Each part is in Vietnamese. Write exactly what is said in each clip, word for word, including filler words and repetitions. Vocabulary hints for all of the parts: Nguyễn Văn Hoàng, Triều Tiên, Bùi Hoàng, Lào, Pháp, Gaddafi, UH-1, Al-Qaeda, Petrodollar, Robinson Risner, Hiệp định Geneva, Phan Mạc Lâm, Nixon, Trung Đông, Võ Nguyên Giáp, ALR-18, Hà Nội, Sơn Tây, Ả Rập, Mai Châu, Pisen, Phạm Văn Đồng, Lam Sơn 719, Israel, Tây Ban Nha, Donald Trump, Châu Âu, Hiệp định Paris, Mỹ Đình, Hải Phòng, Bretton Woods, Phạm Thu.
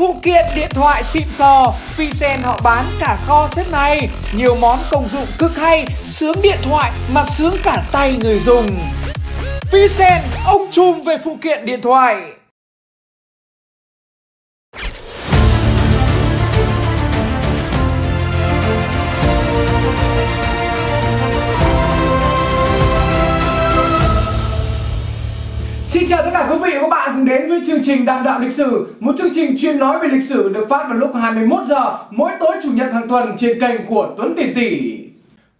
Phụ kiện điện thoại xịn sò, Vincent họ bán cả kho xếp này. Nhiều món công dụng cực hay, sướng điện thoại mà sướng cả tay người dùng. Vincent, ông trùm về phụ kiện điện thoại. Xin chào tất cả quý vị và các bạn cùng đến với chương trình Đàm Đạo Lịch Sử, một chương trình chuyên nói về lịch sử được phát vào lúc hai mươi mốt giờ mỗi tối chủ nhật hàng tuần trên kênh của Tuấn Tiền Tỷ.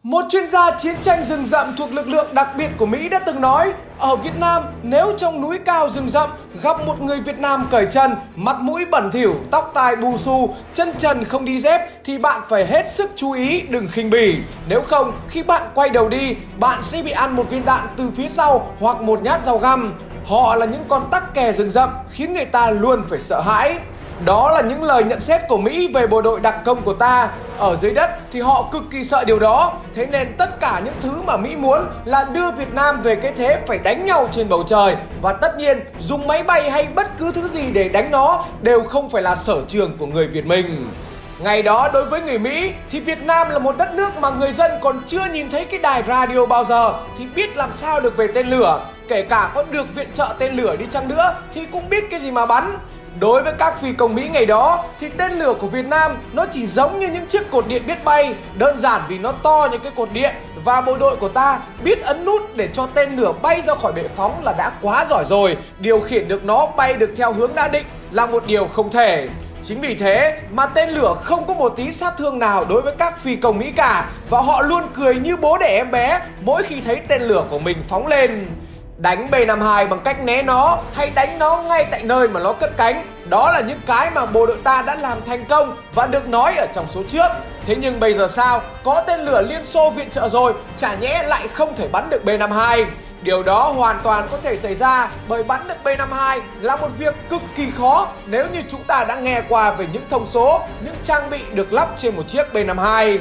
Một chuyên gia chiến tranh rừng rậm thuộc lực lượng đặc biệt của Mỹ đã từng nói, ở Việt Nam nếu trong núi cao rừng rậm gặp một người Việt Nam cởi trần, mặt mũi bẩn thỉu, tóc tai bù xù, chân trần không đi dép thì bạn phải hết sức chú ý đừng khinh bỉ. Nếu không, khi bạn quay đầu đi, bạn sẽ bị ăn một viên đạn từ phía sau hoặc một nhát dao găm. Họ là những con tắc kè rừng rậm khiến người ta luôn phải sợ hãi. Đó là những lời nhận xét của Mỹ về bộ đội đặc công của ta. Ở dưới đất thì họ cực kỳ sợ điều đó. Thế nên tất cả những thứ mà Mỹ muốn là đưa Việt Nam về cái thế phải đánh nhau trên bầu trời. Và tất nhiên dùng máy bay hay bất cứ thứ gì để đánh nó đều không phải là sở trường của người Việt mình. Ngày đó đối với người Mỹ thì Việt Nam là một đất nước mà người dân còn chưa nhìn thấy cái đài radio bao giờ thì biết làm sao được về tên lửa. Kể cả có được viện trợ tên lửa đi chăng nữa thì cũng biết cái gì mà bắn. Đối với các phi công Mỹ ngày đó thì tên lửa của Việt Nam nó chỉ giống như những chiếc cột điện biết bay, đơn giản vì nó to như cái cột điện, và bộ đội của ta biết ấn nút để cho tên lửa bay ra khỏi bệ phóng là đã quá giỏi rồi. Điều khiển được nó bay được theo hướng đã định là một điều không thể. Chính vì thế mà tên lửa không có một tí sát thương nào đối với các phi công Mỹ cả, và họ luôn cười như bố đẻ em bé mỗi khi thấy tên lửa của mình phóng lên. Đánh B năm hai bằng cách né nó hay đánh nó ngay tại nơi mà nó cất cánh, đó là những cái mà bộ đội ta đã làm thành công và được nói ở trong số trước. Thế nhưng bây giờ sao? Có tên lửa Liên Xô viện trợ rồi, chả nhẽ lại không thể bắn được B năm hai. Điều đó hoàn toàn có thể xảy ra, bởi bắn được B năm hai là một việc cực kỳ khó nếu như chúng ta đã nghe qua về những thông số, những trang bị được lắp trên một chiếc B năm hai.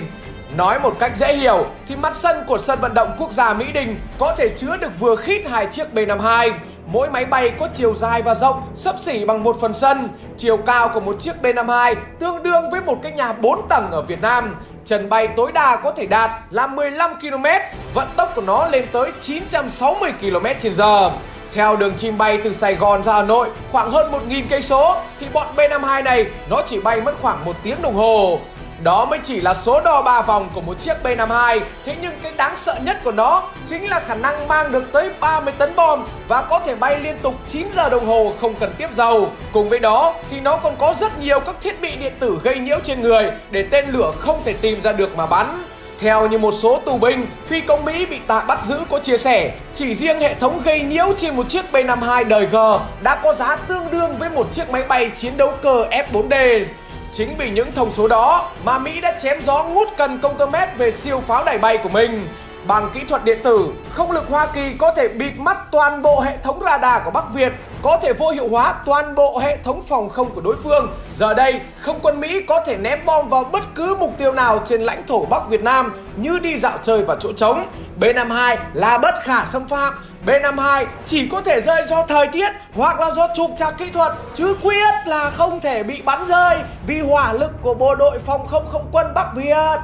Nói một cách dễ hiểu thì mặt sân của sân vận động quốc gia Mỹ Đình có thể chứa được vừa khít hai chiếc B năm hai. Mỗi máy bay có chiều dài và rộng xấp xỉ bằng một phần sân. Chiều cao của một chiếc B năm hai tương đương với một cái nhà bốn tầng ở Việt Nam. Trần bay tối đa có thể đạt là mười lăm ki lô mét, vận tốc của nó lên tới chín trăm sáu mươi ki lô mét trên giờ. Theo đường chim bay từ Sài Gòn ra Hà Nội khoảng hơn một nghìn cây số thì bọn B năm hai này nó chỉ bay mất khoảng một tiếng đồng hồ. Đó mới chỉ là số đo ba vòng của một chiếc B năm hai. Thế nhưng cái đáng sợ nhất của nó chính là khả năng mang được tới ba mươi tấn bom và có thể bay liên tục chín giờ đồng hồ không cần tiếp dầu. Cùng với đó thì nó còn có rất nhiều các thiết bị điện tử gây nhiễu trên người để tên lửa không thể tìm ra được mà bắn. Theo như một số tù binh, phi công Mỹ bị ta bắt giữ có chia sẻ, chỉ riêng hệ thống gây nhiễu trên một chiếc B năm hai đời G đã có giá tương đương với một chiếc máy bay chiến đấu cơ F bốn D. Chính vì những thông số đó mà Mỹ đã chém gió ngút cần công tơ mét về siêu pháo đài bay của mình. Bằng kỹ thuật điện tử, không lực Hoa Kỳ có thể bịt mắt toàn bộ hệ thống radar của Bắc Việt, có thể vô hiệu hóa toàn bộ hệ thống phòng không của đối phương. Giờ đây, không quân Mỹ có thể ném bom vào bất cứ mục tiêu nào trên lãnh thổ Bắc Việt Nam như đi dạo chơi vào chỗ trống. B năm hai là bất khả xâm phạm. B năm hai chỉ có thể rơi do thời tiết hoặc là do trục trặc kỹ thuật, chứ quyết là không thể bị bắn rơi vì hỏa lực của bộ đội phòng không không quân Bắc Việt.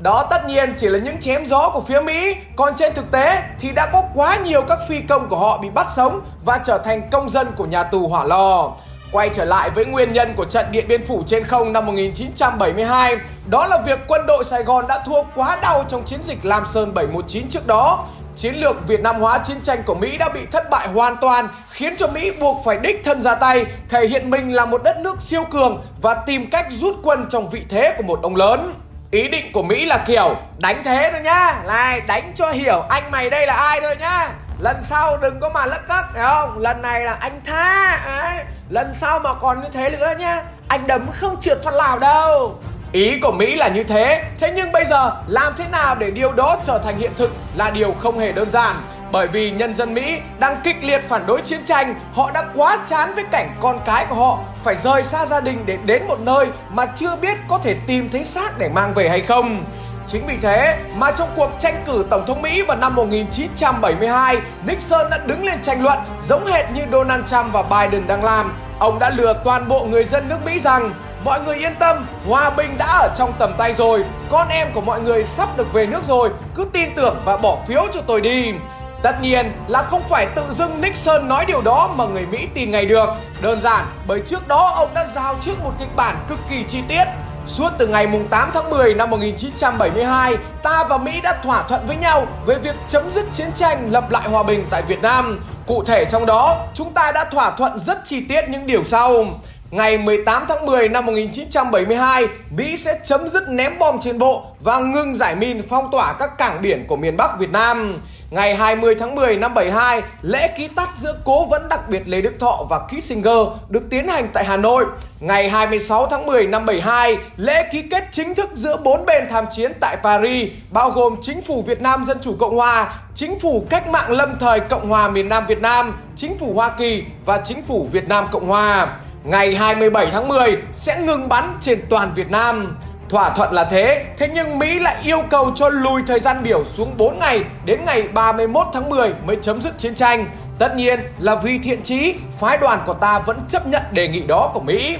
Đó tất nhiên chỉ là những chém gió của phía Mỹ, còn trên thực tế thì đã có quá nhiều các phi công của họ bị bắt sống và trở thành công dân của nhà tù Hỏa Lò. Quay trở lại với nguyên nhân của trận Điện Biên Phủ trên không năm một nghìn chín trăm bảy mươi hai, đó là việc quân đội Sài Gòn đã thua quá đau trong chiến dịch Lam Sơn bảy một chín trước đó. Chiến lược Việt Nam hóa chiến tranh của Mỹ đã bị thất bại hoàn toàn, khiến cho Mỹ buộc phải đích thân ra tay, thể hiện mình là một đất nước siêu cường và tìm cách rút quân trong vị thế của một ông lớn. Ý định của Mỹ là kiểu đánh thế thôi nhá, này đánh cho hiểu anh mày đây là ai thôi nhá, lần sau đừng có mà lắc cắc, thấy không, lần này là anh tha ấy, lần sau mà còn như thế nữa nhá, anh đấm không trượt thoát Lào đâu. Ý của Mỹ là như thế, thế nhưng bây giờ làm thế nào để điều đó trở thành hiện thực là điều không hề đơn giản. Bởi vì nhân dân Mỹ đang kịch liệt phản đối chiến tranh, họ đã quá chán với cảnh con cái của họ phải rời xa gia đình để đến một nơi mà chưa biết có thể tìm thấy xác để mang về hay không. Chính vì thế mà trong cuộc tranh cử Tổng thống Mỹ vào năm một nghìn chín trăm bảy mươi hai, Nixon đã đứng lên tranh luận giống hệt như Donald Trump và Biden đang làm. Ông đã lừa toàn bộ người dân nước Mỹ rằng mọi người yên tâm, hòa bình đã ở trong tầm tay rồi, con em của mọi người sắp được về nước rồi, cứ tin tưởng và bỏ phiếu cho tôi đi. Tất nhiên là không phải tự dưng Nixon nói điều đó mà người Mỹ tin ngay được. Đơn giản bởi trước đó ông đã giao trước một kịch bản cực kỳ chi tiết. Suốt từ ngày tám tháng mười năm một nghìn chín trăm bảy mươi hai, ta và Mỹ đã thỏa thuận với nhau về việc chấm dứt chiến tranh, lập lại hòa bình tại Việt Nam. Cụ thể trong đó, chúng ta đã thỏa thuận rất chi tiết những điều sau. Ngày mười tám tháng mười năm một nghìn chín trăm bảy mươi hai, Mỹ sẽ chấm dứt ném bom trên bộ và ngừng giải min phong tỏa các cảng biển của miền Bắc Việt Nam. Ngày hai mươi tháng mười năm bảy hai, lễ ký tắt giữa cố vấn đặc biệt Lê Đức Thọ và Kissinger được tiến hành tại Hà Nội. Ngày hai mươi sáu tháng mười năm bảy hai, lễ ký kết chính thức giữa bốn bên tham chiến tại Paris, bao gồm Chính phủ Việt Nam Dân chủ Cộng hòa, Chính phủ Cách mạng Lâm thời Cộng hòa miền Nam Việt Nam, Chính phủ Hoa Kỳ và Chính phủ Việt Nam Cộng hòa. Ngày hai mươi bảy tháng mười sẽ ngừng bắn trên toàn Việt Nam. Thỏa thuận là thế, thế nhưng Mỹ lại yêu cầu cho lùi thời gian biểu xuống bốn ngày, đến ngày ba mươi mốt tháng mười mới chấm dứt chiến tranh. Tất nhiên là vì thiện chí, phái đoàn của ta vẫn chấp nhận đề nghị đó của Mỹ.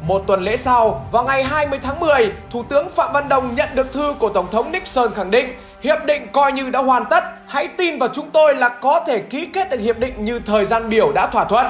Một tuần lễ sau, vào ngày hai mươi tháng mười, Thủ tướng Phạm Văn Đồng nhận được thư của Tổng thống Nixon khẳng định hiệp định coi như đã hoàn tất, hãy tin vào chúng tôi là có thể ký kết được hiệp định như thời gian biểu đã thỏa thuận.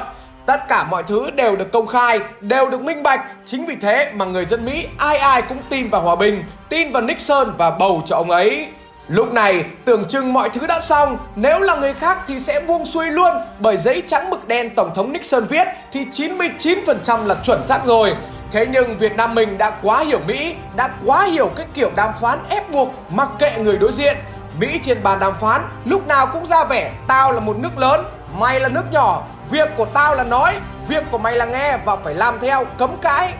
Tất cả mọi thứ đều được công khai, đều được minh bạch. Chính vì thế mà người dân Mỹ ai ai cũng tin vào hòa bình, tin vào Nixon và bầu cho ông ấy. Lúc này tưởng chừng mọi thứ đã xong, nếu là người khác thì sẽ buông xuôi luôn, bởi giấy trắng mực đen Tổng thống Nixon viết thì chín mươi chín phần trăm là chuẩn xác rồi. Thế nhưng Việt Nam mình đã quá hiểu Mỹ, đã quá hiểu cái kiểu đàm phán ép buộc, mặc kệ người đối diện. Mỹ trên bàn đàm phán lúc nào cũng ra vẻ tao là một nước lớn, mày là nước nhỏ, việc của tao là nói, việc của mày là nghe và phải làm theo, cấm cãi.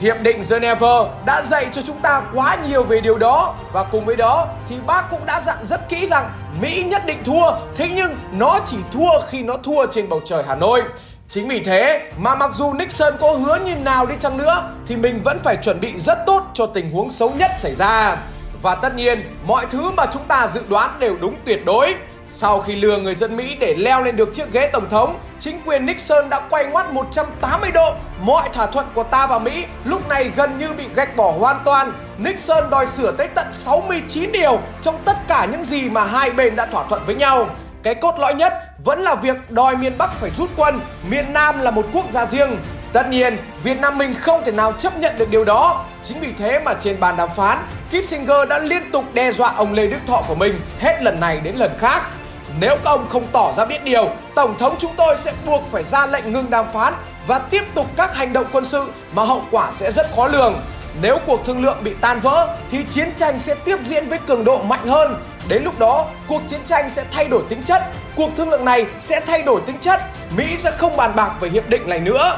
Hiệp định Geneva đã dạy cho chúng ta quá nhiều về điều đó, và cùng với đó thì bác cũng đã dặn rất kỹ rằng Mỹ nhất định thua, thế nhưng nó chỉ thua khi nó thua trên bầu trời Hà Nội. Chính vì thế mà mặc dù Nixon có hứa như nào đi chăng nữa thì mình vẫn phải chuẩn bị rất tốt cho tình huống xấu nhất xảy ra. Và tất nhiên mọi thứ mà chúng ta dự đoán đều đúng tuyệt đối. Sau khi lừa người dân Mỹ để leo lên được chiếc ghế Tổng thống, chính quyền Nixon đã quay ngoắt một trăm tám mươi độ. Mọi thỏa thuận của ta và Mỹ lúc này gần như bị gạch bỏ hoàn toàn. Nixon đòi sửa tới tận sáu mươi chín điều trong tất cả những gì mà hai bên đã thỏa thuận với nhau. Cái cốt lõi nhất vẫn là việc đòi miền Bắc phải rút quân, miền Nam là một quốc gia riêng. Tất nhiên, Việt Nam mình không thể nào chấp nhận được điều đó. Chính vì thế mà trên bàn đàm phán, Kissinger đã liên tục đe dọa ông Lê Đức Thọ của mình hết lần này đến lần khác. Nếu các ông không tỏ ra biết điều, Tổng thống chúng tôi sẽ buộc phải ra lệnh ngừng đàm phán và tiếp tục các hành động quân sự mà hậu quả sẽ rất khó lường. Nếu cuộc thương lượng bị tan vỡ thì chiến tranh sẽ tiếp diễn với cường độ mạnh hơn. Đến lúc đó, cuộc chiến tranh sẽ thay đổi tính chất, cuộc thương lượng này sẽ thay đổi tính chất, Mỹ sẽ không bàn bạc về hiệp định này nữa.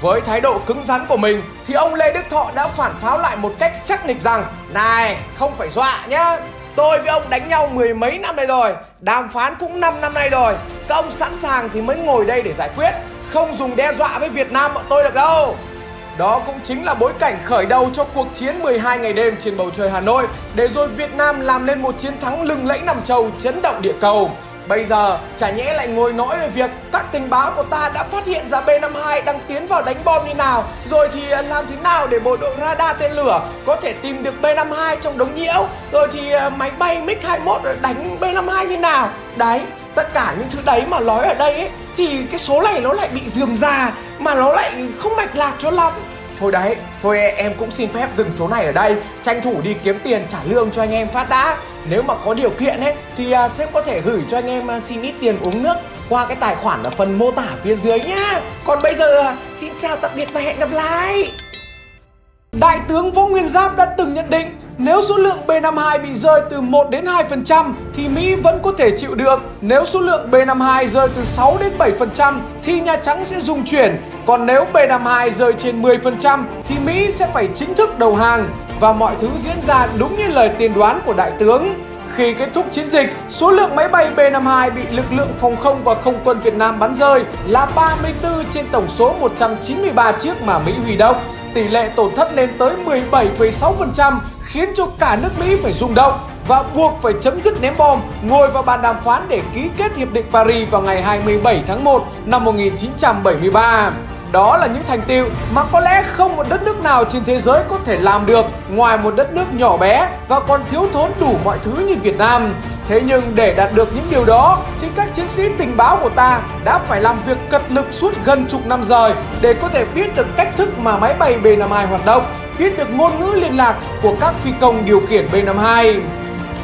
Với thái độ cứng rắn của mình thì ông Lê Đức Thọ đã phản pháo lại một cách chắc nịch rằng: này, không phải dọa nhá, tôi với ông đánh nhau mười mấy năm nay rồi, đàm phán cũng năm năm nay rồi, các ông sẵn sàng thì mới ngồi đây để giải quyết, không dùng đe dọa với Việt Nam bọn tôi được đâu. Đó cũng chính là bối cảnh khởi đầu cho cuộc chiến mười hai ngày đêm trên bầu trời Hà Nội, để rồi Việt Nam làm lên một chiến thắng lừng lẫy nằm trầu chấn động địa cầu. Bây giờ chả nhẽ lại ngồi nói về việc các tình báo của ta đã phát hiện ra B năm mươi hai đang tiến vào đánh bom như nào, rồi thì làm thế nào để bộ đội radar tên lửa có thể tìm được B năm mươi hai trong đống nhiễu, rồi thì máy bay MiG hai mốt đánh B năm mươi hai như nào. Đấy, tất cả những thứ đấy mà nói ở đây ấy, thì cái số này nó lại bị rườm rà, mà nó lại không mạch lạc cho lắm. Thôi đấy, thôi em cũng xin phép dừng số này ở đây, tranh thủ đi kiếm tiền trả lương cho anh em phát đã. Nếu mà có điều kiện ấy thì à, sếp có thể gửi cho anh em à, xin ít tiền uống nước qua cái tài khoản ở phần mô tả phía dưới nhá. Còn bây giờ à, xin chào tạm biệt và hẹn gặp lại. Đại tướng Võ Nguyên Giáp đã từng nhận định nếu số lượng B năm mươi hai bị rơi từ một đến hai phần trăm thì Mỹ vẫn có thể chịu được. Nếu số lượng B năm mươi hai rơi từ sáu đến bảy phần trăm thì Nhà Trắng sẽ dùng chuyển. Còn nếu B năm mươi hai rơi trên mười phần trăm thì Mỹ sẽ phải chính thức đầu hàng. Và mọi thứ diễn ra đúng như lời tiên đoán của đại tướng. Khi kết thúc chiến dịch, số lượng máy bay B năm mươi hai bị lực lượng phòng không và không quân Việt Nam bắn rơi là ba mươi tư trên tổng số một trăm chín mươi ba chiếc mà Mỹ huy động. Tỷ lệ tổn thất lên tới mười bảy phẩy sáu phần trăm khiến cho cả nước Mỹ phải rung động và buộc phải chấm dứt ném bom, ngồi vào bàn đàm phán để ký kết Hiệp định Paris vào ngày hai mươi bảy tháng một năm một nghìn chín trăm bảy mươi ba. Đó là những thành tựu mà có lẽ không một đất nước nào trên thế giới có thể làm được ngoài một đất nước nhỏ bé và còn thiếu thốn đủ mọi thứ như Việt Nam. Thế nhưng để đạt được những điều đó thì các chiến sĩ tình báo của ta đã phải làm việc cật lực suốt gần chục năm rồi để có thể biết được cách thức mà máy bay B năm mươi hai hoạt động, biết được ngôn ngữ liên lạc của các phi công điều khiển B năm mươi hai.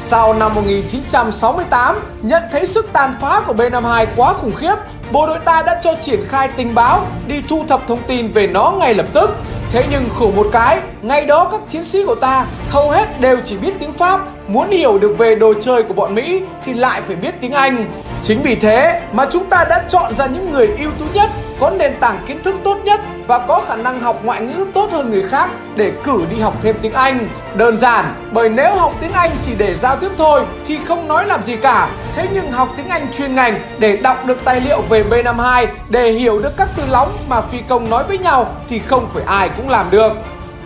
Sau năm một nghìn chín trăm sáu mươi tám, nhận thấy sức tàn phá của B năm mươi hai quá khủng khiếp, bộ đội ta đã cho triển khai tình báo, đi thu thập thông tin về nó ngay lập tức. Thế nhưng khổ một cái, ngay đó các chiến sĩ của ta hầu hết đều chỉ biết tiếng Pháp, muốn hiểu được về đồ chơi của bọn Mỹ thì lại phải biết tiếng Anh. Chính vì thế mà chúng ta đã chọn ra những người ưu tú nhất, có nền tảng kiến thức tốt nhất và có khả năng học ngoại ngữ tốt hơn người khác để cử đi học thêm tiếng Anh. Đơn giản, bởi nếu học tiếng Anh chỉ để giao tiếp thôi thì không nói làm gì cả. Thế nhưng học tiếng Anh chuyên ngành để đọc được tài liệu về B năm mươi hai, để hiểu được các từ lóng mà phi công nói với nhau thì không phải ai cũng làm được.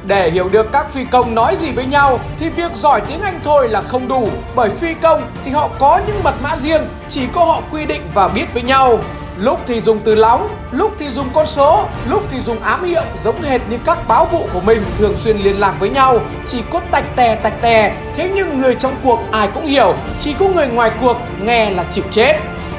Để hiểu được các phi công nói gì với nhau thì việc giỏi tiếng Anh thôi là không đủ, bởi phi công thì họ có những mật mã riêng chỉ có họ quy định và biết với nhau. Lúc thì dùng từ lóng, lúc thì dùng con số, lúc thì dùng ám hiệu giống hệt như các báo vụ của mình thường xuyên liên lạc với nhau, chỉ có tạch tè tạch tè. Thế nhưng người trong cuộc ai cũng hiểu, chỉ có người ngoài cuộc nghe là chịu chết.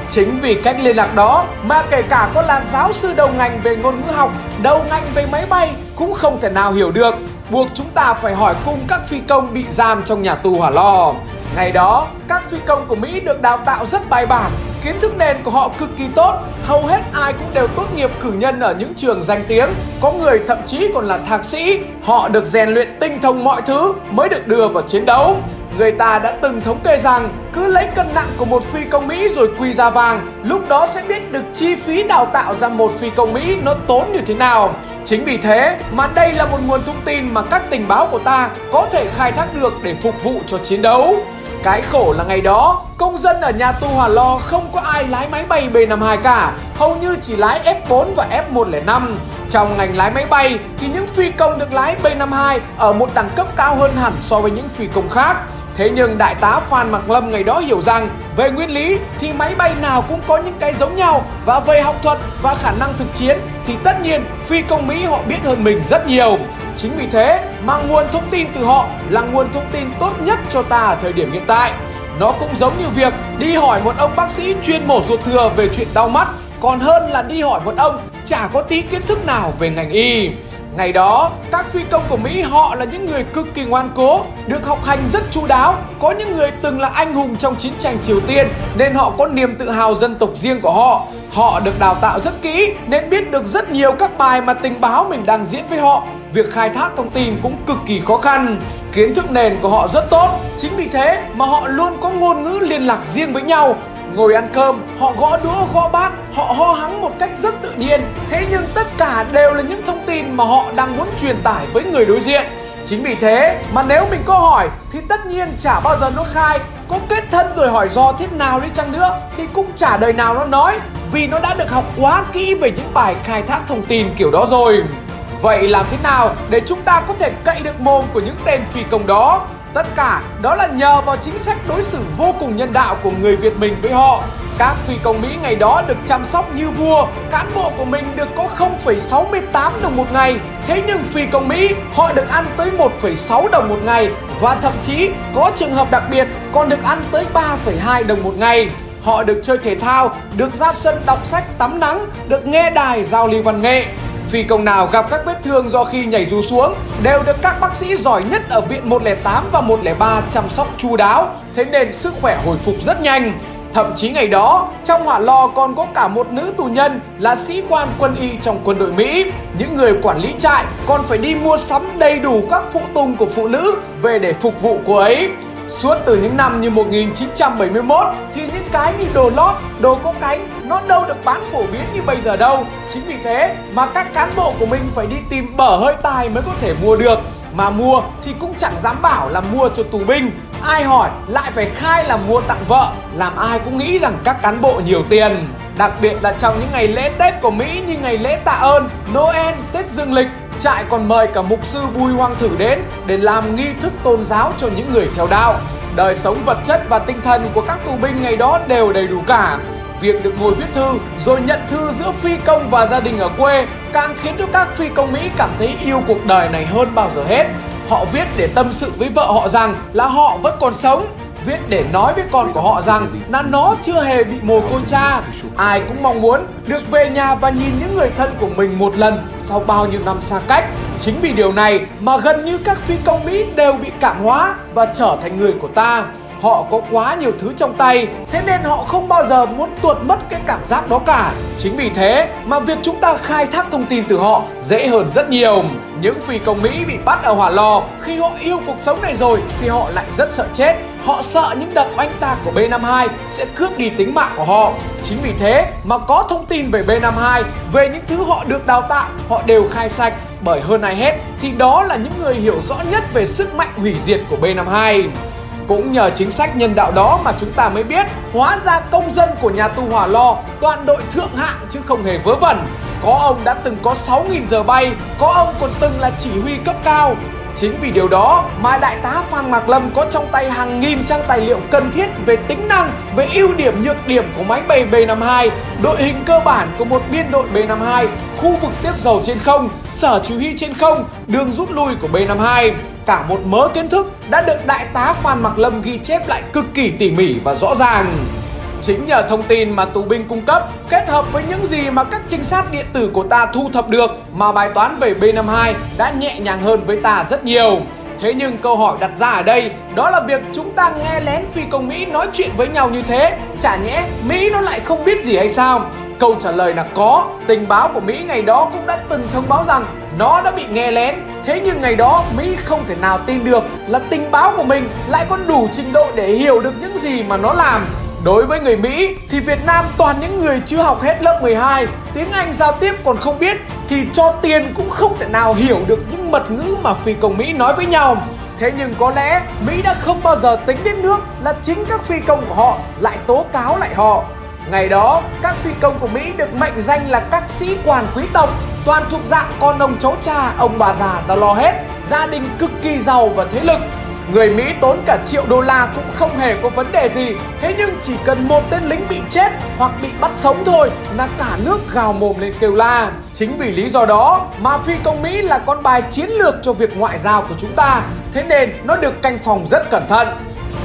Chính vì cách liên lạc đó mà kể cả có là giáo sư đầu ngành về ngôn ngữ học, đầu ngành về máy bay cũng không thể nào hiểu được, buộc chúng ta phải hỏi cung các phi công bị giam trong nhà tù Hỏa Lò. Ngày đó, các phi công của Mỹ được đào tạo rất bài bản, kiến thức nền của họ cực kỳ tốt, hầu hết ai cũng đều tốt nghiệp cử nhân ở những trường danh tiếng, có người thậm chí còn là thạc sĩ, họ được rèn luyện tinh thông mọi thứ mới được đưa vào chiến đấu. Người ta đã từng thống kê rằng cứ lấy cân nặng của một phi công Mỹ rồi quy ra vàng, lúc đó sẽ biết được chi phí đào tạo ra một phi công Mỹ nó tốn như thế nào. Chính vì thế mà đây là một nguồn thông tin mà các tình báo của ta có thể khai thác được để phục vụ cho chiến đấu. Cái khổ là ngày đó, công dân ở nhà tù Hỏa Lò không có ai lái máy bay B năm mươi hai cả, hầu như chỉ lái F bốn và F một không năm. Trong ngành lái máy bay thì những phi công được lái B năm mươi hai ở một đẳng cấp cao hơn hẳn so với những phi công khác. Thế nhưng Đại tá Phan Mạc Lâm ngày đó hiểu rằng về nguyên lý thì máy bay nào cũng có những cái giống nhau, và về học thuật và khả năng thực chiến thì tất nhiên phi công Mỹ họ biết hơn mình rất nhiều. Chính vì thế mà nguồn thông tin từ họ là nguồn thông tin tốt nhất cho ta ở thời điểm hiện tại. Nó cũng giống như việc đi hỏi một ông bác sĩ chuyên mổ ruột thừa về chuyện đau mắt còn hơn là đi hỏi một ông chả có tí kiến thức nào về ngành y. Ngày đó, các phi công của Mỹ họ là những người cực kỳ ngoan cố, được học hành rất chu đáo, có những người từng là anh hùng trong chiến tranh Triều Tiên nên họ có niềm tự hào dân tộc riêng của họ. Họ được đào tạo rất kỹ nên biết được rất nhiều các bài mà tình báo mình đang diễn với họ. Việc khai thác thông tin cũng cực kỳ khó khăn, kiến thức nền của họ rất tốt, chính vì thế mà họ luôn có ngôn ngữ liên lạc riêng với nhau. Ngồi ăn cơm, họ gõ đũa gõ bát, họ ho hắng một cách rất tự nhiên. Thế nhưng tất cả đều là những thông tin mà họ đang muốn truyền tải với người đối diện. Chính vì thế mà nếu mình có hỏi thì tất nhiên chả bao giờ nó khai. Có kết thân rồi hỏi do thế nào đi chăng nữa thì cũng chả đời nào nó nói, vì nó đã được học quá kỹ về những bài khai thác thông tin kiểu đó rồi. Vậy làm thế nào để chúng ta có thể cậy được mồm của những tên phi công đó? Tất cả đó là nhờ vào chính sách đối xử vô cùng nhân đạo của người Việt mình với họ. Các phi công Mỹ ngày đó được chăm sóc như vua, cán bộ của mình được có không phẩy sáu mươi tám đồng một ngày. Thế nhưng phi công Mỹ họ được ăn tới một phẩy sáu đồng một ngày, và thậm chí có trường hợp đặc biệt còn được ăn tới ba phẩy hai đồng một ngày. Họ được chơi thể thao, được ra sân đọc sách tắm nắng, được nghe đài giao lưu văn nghệ. Phi công nào gặp các vết thương do khi nhảy dù xuống đều được các bác sĩ giỏi nhất ở viện một không tám và một không ba chăm sóc chu đáo, thế nên sức khỏe hồi phục rất nhanh. Thậm chí ngày đó, trong Hỏa Lò còn có cả một nữ tù nhân là sĩ quan quân y trong quân đội Mỹ. Những người quản lý trại còn phải đi mua sắm đầy đủ các phụ tùng của phụ nữ về để phục vụ cô ấy. Suốt từ những năm như một nghìn chín trăm bảy mươi mốt thì những cái như đồ lót, đồ có cánh nó đâu được bán phổ biến như bây giờ đâu. Chính vì thế mà các cán bộ của mình phải đi tìm bở hơi tài mới có thể mua được. Mà mua thì cũng chẳng dám bảo là mua cho tù binh, ai hỏi lại phải khai là mua tặng vợ, làm ai cũng nghĩ rằng các cán bộ nhiều tiền. Đặc biệt là trong những ngày lễ Tết của Mỹ như ngày lễ Tạ Ơn, Noel, Tết Dương Lịch, trại còn mời cả mục sư Bùi Hoàng Thử đến để làm nghi thức tôn giáo cho những người theo đạo. Đời sống vật chất và tinh thần của các tù binh ngày đó đều đầy đủ cả. Việc được ngồi viết thư rồi nhận thư giữa phi công và gia đình ở quê càng khiến cho các phi công Mỹ cảm thấy yêu cuộc đời này hơn bao giờ hết. Họ viết để tâm sự với vợ họ rằng là họ vẫn còn sống, viết để nói với con của họ rằng là nó chưa hề bị mồ côi cha. Ai cũng mong muốn được về nhà và nhìn những người thân của mình một lần sau bao nhiêu năm xa cách. Chính vì điều này mà gần như các phi công Mỹ đều bị cảm hóa và trở thành người của ta. Họ có quá nhiều thứ trong tay, thế nên họ không bao giờ muốn tuột mất cái cảm giác đó cả. Chính vì thế mà việc chúng ta khai thác thông tin từ họ dễ hơn rất nhiều. Những phi công Mỹ bị bắt ở Hỏa Lò, khi họ yêu cuộc sống này rồi thì họ lại rất sợ chết. Họ sợ những đợt oanh tạc của B năm hai sẽ cướp đi tính mạng của họ. Chính vì thế mà có thông tin về B năm hai, về những thứ họ được đào tạo, họ đều khai sạch. Bởi hơn ai hết thì đó là những người hiểu rõ nhất về sức mạnh hủy diệt của B năm hai. Cũng nhờ chính sách nhân đạo đó mà chúng ta mới biết hóa ra công dân của nhà tù Hỏa Lò toàn đội thượng hạng chứ không hề vớ vẩn. Có ông đã từng có sáu nghìn giờ bay, có ông còn từng là chỉ huy cấp cao. Chính vì điều đó mà Đại tá Phan Mạc Lâm có trong tay hàng nghìn trang tài liệu cần thiết về tính năng, về ưu điểm nhược điểm của máy bay B năm hai, đội hình cơ bản của một biên đội B năm hai, khu vực tiếp dầu trên không, sở chỉ huy trên không, đường rút lui của B năm hai. Cả một mớ kiến thức đã được Đại tá Phan Mạc Lâm ghi chép lại cực kỳ tỉ mỉ và rõ ràng. Chính nhờ thông tin mà tù binh cung cấp kết hợp với những gì mà các trinh sát điện tử của ta thu thập được mà bài toán về B năm hai đã nhẹ nhàng hơn với ta rất nhiều. Thế nhưng câu hỏi đặt ra ở đây đó là việc chúng ta nghe lén phi công Mỹ nói chuyện với nhau như thế, chả nhẽ Mỹ nó lại không biết gì hay sao? Câu trả lời là có. Tình báo của Mỹ ngày đó cũng đã từng thông báo rằng nó đã bị nghe lén. Thế nhưng ngày đó Mỹ không thể nào tin được là tình báo của mình lại có đủ trình độ để hiểu được những gì mà nó làm. Đối với người Mỹ thì Việt Nam toàn những người chưa học hết lớp mười hai, tiếng Anh giao tiếp còn không biết thì cho tiền cũng không thể nào hiểu được những mật ngữ mà phi công Mỹ nói với nhau. Thế nhưng có lẽ Mỹ đã không bao giờ tính đến nước là chính các phi công của họ lại tố cáo lại họ. Ngày đó, các phi công của Mỹ được mệnh danh là các sĩ quan quý tộc, toàn thuộc dạng con ông cháu cha, ông bà già đã lo hết, gia đình cực kỳ giàu và thế lực. Người Mỹ tốn cả triệu đô la cũng không hề có vấn đề gì. Thế nhưng chỉ cần một tên lính bị chết hoặc bị bắt sống thôi là cả nước gào mồm lên kêu la. Chính vì lý do đó mà phi công Mỹ là con bài chiến lược cho việc ngoại giao của chúng ta. Thế nên nó được canh phòng rất cẩn thận.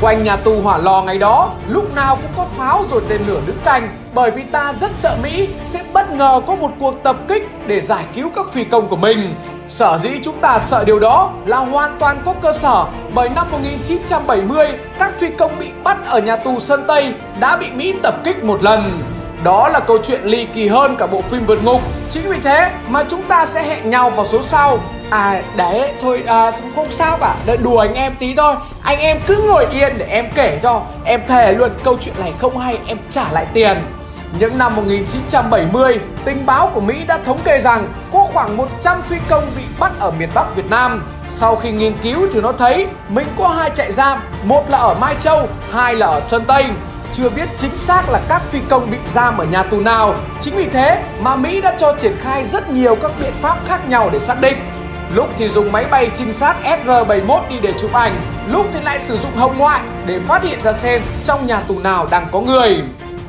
Quanh nhà tù Hỏa Lò ngày đó lúc nào cũng có pháo rồi tên lửa đứng canh, bởi vì ta rất sợ Mỹ sẽ bất ngờ có một cuộc tập kích để giải cứu các phi công của mình. Sở dĩ chúng ta sợ điều đó là hoàn toàn có cơ sở, bởi năm một nghìn chín trăm bảy mươi các phi công bị bắt ở nhà tù Sơn Tây đã bị Mỹ tập kích một lần. Đó là câu chuyện ly kỳ hơn cả bộ phim vượt ngục. Chính vì thế mà chúng ta sẽ hẹn nhau vào số sau. À đấy thôi, à, không sao cả, đợi đùa anh em tí thôi. Anh em cứ ngồi yên để em kể cho. Em thề luôn, câu chuyện này không hay, em trả lại tiền. Những năm một nghìn chín trăm bảy mươi, tình báo của Mỹ đã thống kê rằng có khoảng một trăm phi công bị bắt ở miền Bắc Việt Nam. Sau khi nghiên cứu thì nó thấy mình có hai trại giam, một là ở Mai Châu, hai là ở Sơn Tây. Chưa biết chính xác là các phi công bị giam ở nhà tù nào. Chính vì thế mà Mỹ đã cho triển khai rất nhiều các biện pháp khác nhau để xác định. Lúc thì dùng máy bay trinh sát S R bảy mươi mốt đi để chụp ảnh, lúc thì lại sử dụng hồng ngoại để phát hiện ra xem trong nhà tù nào đang có người.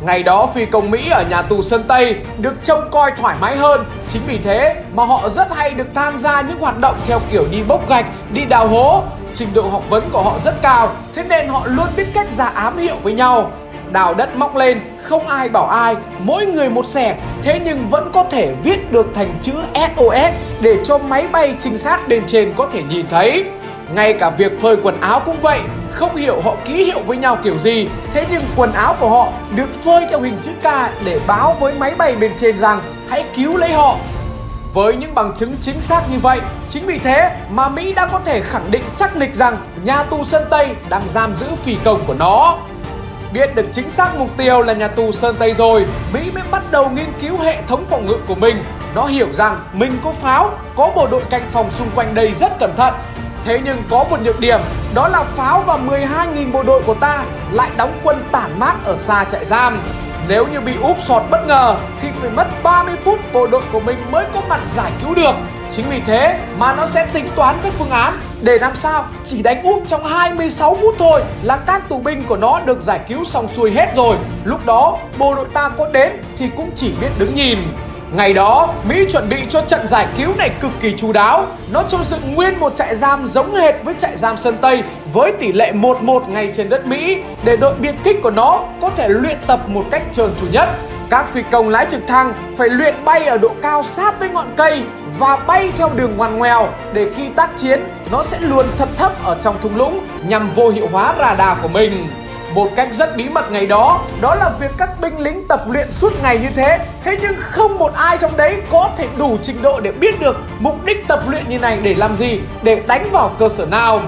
Ngày đó phi công Mỹ ở nhà tù Sơn Tây được trông coi thoải mái hơn. Chính vì thế mà họ rất hay được tham gia những hoạt động theo kiểu đi bốc gạch, đi đào hố. Trình độ học vấn của họ rất cao, thế nên họ luôn biết cách ra ám hiệu với nhau. Đào đất móc lên, không ai bảo ai, mỗi người một xẻ, thế nhưng vẫn có thể viết được thành chữ S O S để cho máy bay trinh sát bên trên có thể nhìn thấy. Ngay cả việc phơi quần áo cũng vậy, không hiểu họ ký hiệu với nhau kiểu gì, thế nhưng quần áo của họ được phơi theo hình chữ K để báo với máy bay bên trên rằng hãy cứu lấy họ. Với những bằng chứng chính xác như vậy, chính vì thế mà Mỹ đã có thể khẳng định chắc nịch rằng nhà tù Sơn Tây đang giam giữ phi công của nó. Biết được chính xác mục tiêu là nhà tù Sơn Tây rồi, Mỹ mới bắt đầu nghiên cứu hệ thống phòng ngự của mình. Nó hiểu rằng mình có pháo, có bộ đội canh phòng xung quanh đây rất cẩn thận. Thế nhưng có một nhược điểm, đó là pháo và mười hai nghìn bộ đội của ta lại đóng quân tản mát ở xa trại giam. Nếu như bị úp sọt bất ngờ thì phải mất ba mươi phút bộ đội của mình mới có mặt giải cứu được. Chính vì thế mà nó sẽ tính toán các phương án để làm sao chỉ đánh úp trong hai mươi sáu phút thôi là các tù binh của nó được giải cứu xong xuôi hết rồi. Lúc đó bộ đội ta có đến thì cũng chỉ biết đứng nhìn. Ngày đó, Mỹ chuẩn bị cho trận giải cứu này cực kỳ chú đáo. Nó cho dựng nguyên một trại giam giống hệt với trại giam Sơn Tây với tỷ lệ một một ngay trên đất Mỹ để đội biệt kích của nó có thể luyện tập một cách trơn tru nhất. Các phi công lái trực thăng phải luyện bay ở độ cao sát với ngọn cây và bay theo đường ngoằn ngoèo để khi tác chiến nó sẽ luôn thật thấp ở trong thung lũng nhằm vô hiệu hóa radar của mình. Một cách rất bí mật ngày đó, đó là việc các binh lính tập luyện suốt ngày như thế. Thế nhưng không một ai trong đấy có thể đủ trình độ để biết được mục đích tập luyện như này để làm gì, để đánh vào cơ sở nào.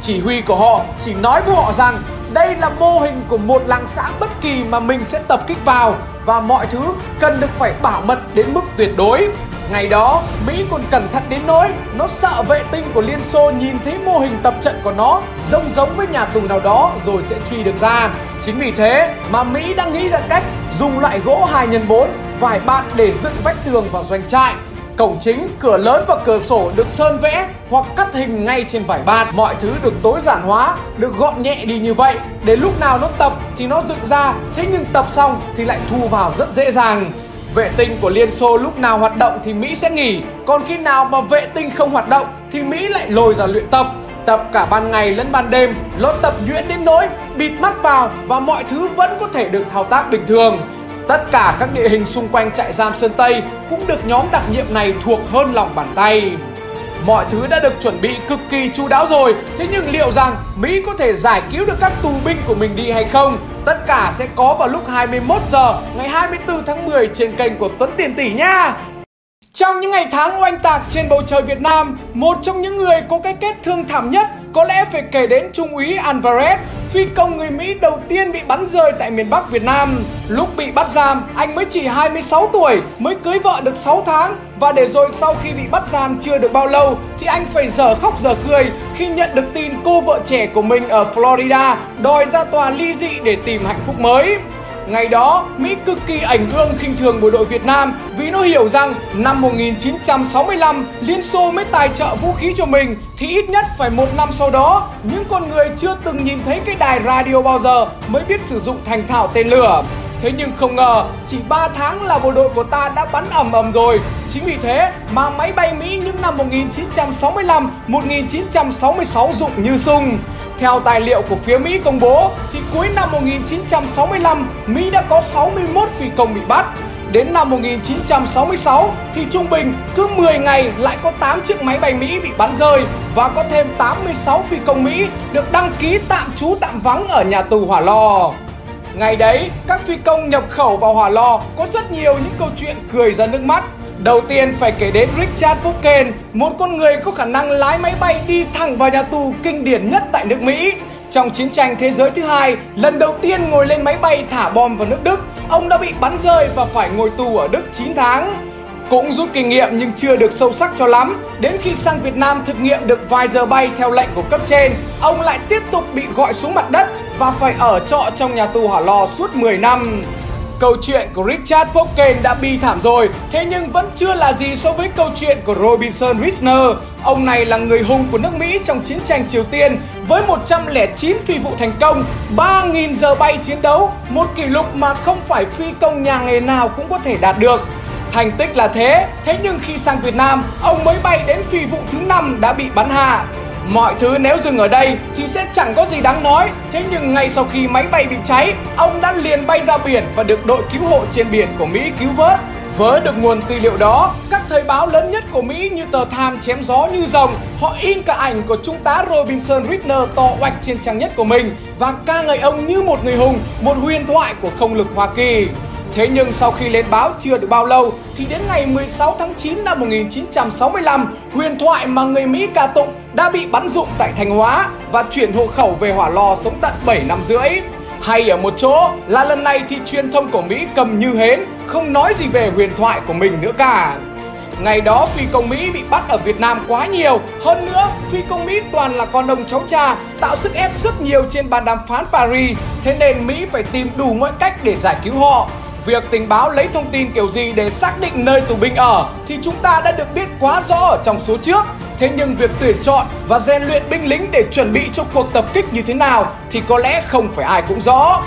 Chỉ huy của họ chỉ nói với họ rằng đây là mô hình của một làng xã bất kỳ mà mình sẽ tập kích vào và mọi thứ cần được phải bảo mật đến mức tuyệt đối. Ngày đó, Mỹ còn cẩn thận đến nỗi nó sợ vệ tinh của Liên Xô nhìn thấy mô hình tập trận của nó giống giống với nhà tù nào đó rồi sẽ truy được ra. Chính vì thế mà Mỹ đang nghĩ ra cách dùng loại gỗ hai nhân bốn vài bạt để dựng vách tường vào doanh trại. Cổng chính, cửa lớn và cửa sổ được sơn vẽ hoặc cắt hình ngay trên vải bạt. Mọi thứ được tối giản hóa, được gọn nhẹ đi như vậy. Để lúc nào nó tập thì nó dựng ra, thế nhưng tập xong thì lại thu vào rất dễ dàng. Vệ tinh của Liên Xô lúc nào hoạt động thì Mỹ sẽ nghỉ, còn khi nào mà vệ tinh không hoạt động thì Mỹ lại lôi ra luyện tập. Tập cả ban ngày lẫn ban đêm, nó tập nhuyễn đến nỗi bịt mắt vào và mọi thứ vẫn có thể được thao tác bình thường. Tất cả các địa hình xung quanh trại giam Sơn Tây cũng được nhóm đặc nhiệm này thuộc hơn lòng bàn tay. Mọi thứ đã được chuẩn bị cực kỳ chu đáo rồi, thế nhưng liệu rằng Mỹ có thể giải cứu được các tù binh của mình đi hay không? Tất cả sẽ có vào lúc hai mươi mốt giờ ngày hai mươi tư tháng mười trên kênh của Tuấn Tiền Tỷ nha! Trong những ngày tháng oanh tạc trên bầu trời Việt Nam, một trong những người có cái kết thương thảm nhất có lẽ phải kể đến Trung úy Alfred, phi công người Mỹ đầu tiên bị bắn rơi tại miền Bắc Việt Nam. Lúc bị bắt giam, anh mới chỉ hai mươi sáu tuổi, mới cưới vợ được sáu tháng. Và để rồi sau khi bị bắt giam chưa được bao lâu thì anh phải dở khóc dở cười khi nhận được tin cô vợ trẻ của mình ở Florida đòi ra tòa ly dị để tìm hạnh phúc mới. Ngày đó, Mỹ cực kỳ ảnh hưởng khinh thường bộ đội Việt Nam vì nó hiểu rằng năm một nghìn chín trăm sáu mươi lăm, Liên Xô mới tài trợ vũ khí cho mình thì ít nhất phải một năm sau đó, những con người chưa từng nhìn thấy cái đài radio bao giờ mới biết sử dụng thành thạo tên lửa. Thế nhưng không ngờ, chỉ ba tháng là bộ đội của ta đã bắn ầm ầm rồi. Chính vì thế mà máy bay Mỹ những năm một nghìn chín trăm sáu mươi lăm, một nghìn chín trăm sáu mươi sáu rụng như sung. Theo tài liệu của phía Mỹ công bố, thì cuối năm một nghìn chín trăm sáu mươi lăm, Mỹ đã có sáu mươi mốt phi công bị bắt. Đến năm một nghìn chín trăm sáu mươi sáu, thì trung bình cứ mười ngày lại có tám chiếc máy bay Mỹ bị bắn rơi và có thêm tám mươi sáu phi công Mỹ được đăng ký tạm trú tạm vắng ở nhà tù Hỏa Lò. Ngày đấy, các phi công nhập khẩu vào Hỏa Lò có rất nhiều những câu chuyện cười ra nước mắt. Đầu tiên phải kể đến Richard Pokken, một con người có khả năng lái máy bay đi thẳng vào nhà tù kinh điển nhất tại nước Mỹ. Trong chiến tranh thế giới thứ hai, lần đầu tiên ngồi lên máy bay thả bom vào nước Đức, ông đã bị bắn rơi và phải ngồi tù ở Đức chín tháng. Cũng rút kinh nghiệm nhưng chưa được sâu sắc cho lắm. Đến khi sang Việt Nam thực nghiệm được vài giờ bay theo lệnh của cấp trên, ông lại tiếp tục bị gọi xuống mặt đất và phải ở trọ trong nhà tù Hỏa Lò suốt mười năm. Câu chuyện của Richard Pokken đã bi thảm rồi, thế nhưng vẫn chưa là gì so với câu chuyện của Robinson Risner. Ông này là người hùng của nước Mỹ trong chiến tranh Triều Tiên với một trăm lẻ chín phi vụ thành công, ba nghìn giờ bay chiến đấu, một kỷ lục mà không phải phi công nhà nghề nào cũng có thể đạt được. Thành tích là thế, thế nhưng khi sang Việt Nam, ông mới bay đến phi vụ thứ năm đã bị bắn hạ. Mọi thứ nếu dừng ở đây thì sẽ chẳng có gì đáng nói. Thế nhưng ngay sau khi máy bay bị cháy, ông đã liền bay ra biển và được đội cứu hộ trên biển của Mỹ cứu vớt. Với được nguồn tư liệu đó, các thời báo lớn nhất của Mỹ như tờ Time chém gió như rồng. Họ in cả ảnh của trung tá Robinson Risner to oạch trên trang nhất của mình và ca ngợi ông như một người hùng, một huyền thoại của không lực Hoa Kỳ. Thế nhưng sau khi lên báo chưa được bao lâu thì đến ngày mười sáu tháng chín năm một nghìn chín trăm sáu mươi lăm, huyền thoại mà người Mỹ ca tụng đã bị bắn rụng tại Thanh Hóa và chuyển hộ khẩu về Hỏa Lò sống tận bảy năm rưỡi. Hay ở một chỗ là lần này thì truyền thông của Mỹ cầm như hến, không nói gì về huyền thoại của mình nữa cả. Ngày đó phi công Mỹ bị bắt ở Việt Nam quá nhiều, hơn nữa phi công Mỹ toàn là con ông cháu cha, tạo sức ép rất nhiều trên bàn đàm phán Paris, thế nên Mỹ phải tìm đủ mọi cách để giải cứu họ. Việc tình báo lấy thông tin kiểu gì để xác định nơi tù binh ở thì chúng ta đã được biết quá rõ ở trong số trước. Thế nhưng việc tuyển chọn và rèn luyện binh lính để chuẩn bị cho cuộc tập kích như thế nào thì có lẽ không phải ai cũng rõ.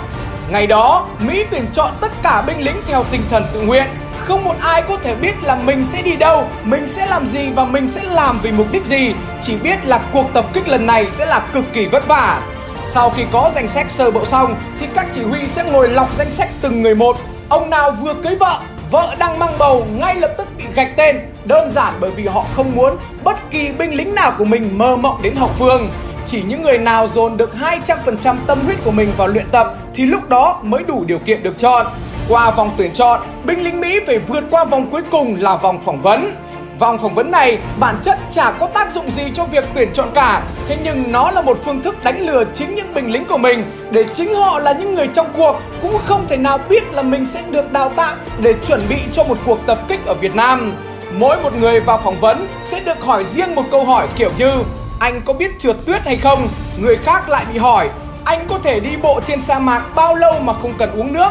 Ngày đó, Mỹ tuyển chọn tất cả binh lính theo tinh thần tự nguyện. Không một ai có thể biết là mình sẽ đi đâu, mình sẽ làm gì và mình sẽ làm vì mục đích gì. Chỉ biết là cuộc tập kích lần này sẽ là cực kỳ vất vả. Sau khi có danh sách sơ bộ xong thì các chỉ huy sẽ ngồi lọc danh sách từng người một. Ông nào vừa cưới vợ, vợ đang mang bầu ngay lập tức bị gạch tên. Đơn giản bởi vì họ không muốn bất kỳ binh lính nào của mình mơ mộng đến hậu phương. Chỉ những người nào dồn được hai trăm phần trăm tâm huyết của mình vào luyện tập thì lúc đó mới đủ điều kiện được chọn. Qua vòng tuyển chọn, binh lính Mỹ phải vượt qua vòng cuối cùng là vòng phỏng vấn. Vòng phỏng vấn này bản chất chả có tác dụng gì cho việc tuyển chọn cả. Thế nhưng nó là một phương thức đánh lừa chính những binh lính của mình, để chính họ là những người trong cuộc cũng không thể nào biết là mình sẽ được đào tạo để chuẩn bị cho một cuộc tập kích ở Việt Nam. Mỗi một người vào phỏng vấn sẽ được hỏi riêng một câu hỏi kiểu như: anh có biết trượt tuyết hay không? Người khác lại bị hỏi: anh có thể đi bộ trên sa mạc bao lâu mà không cần uống nước?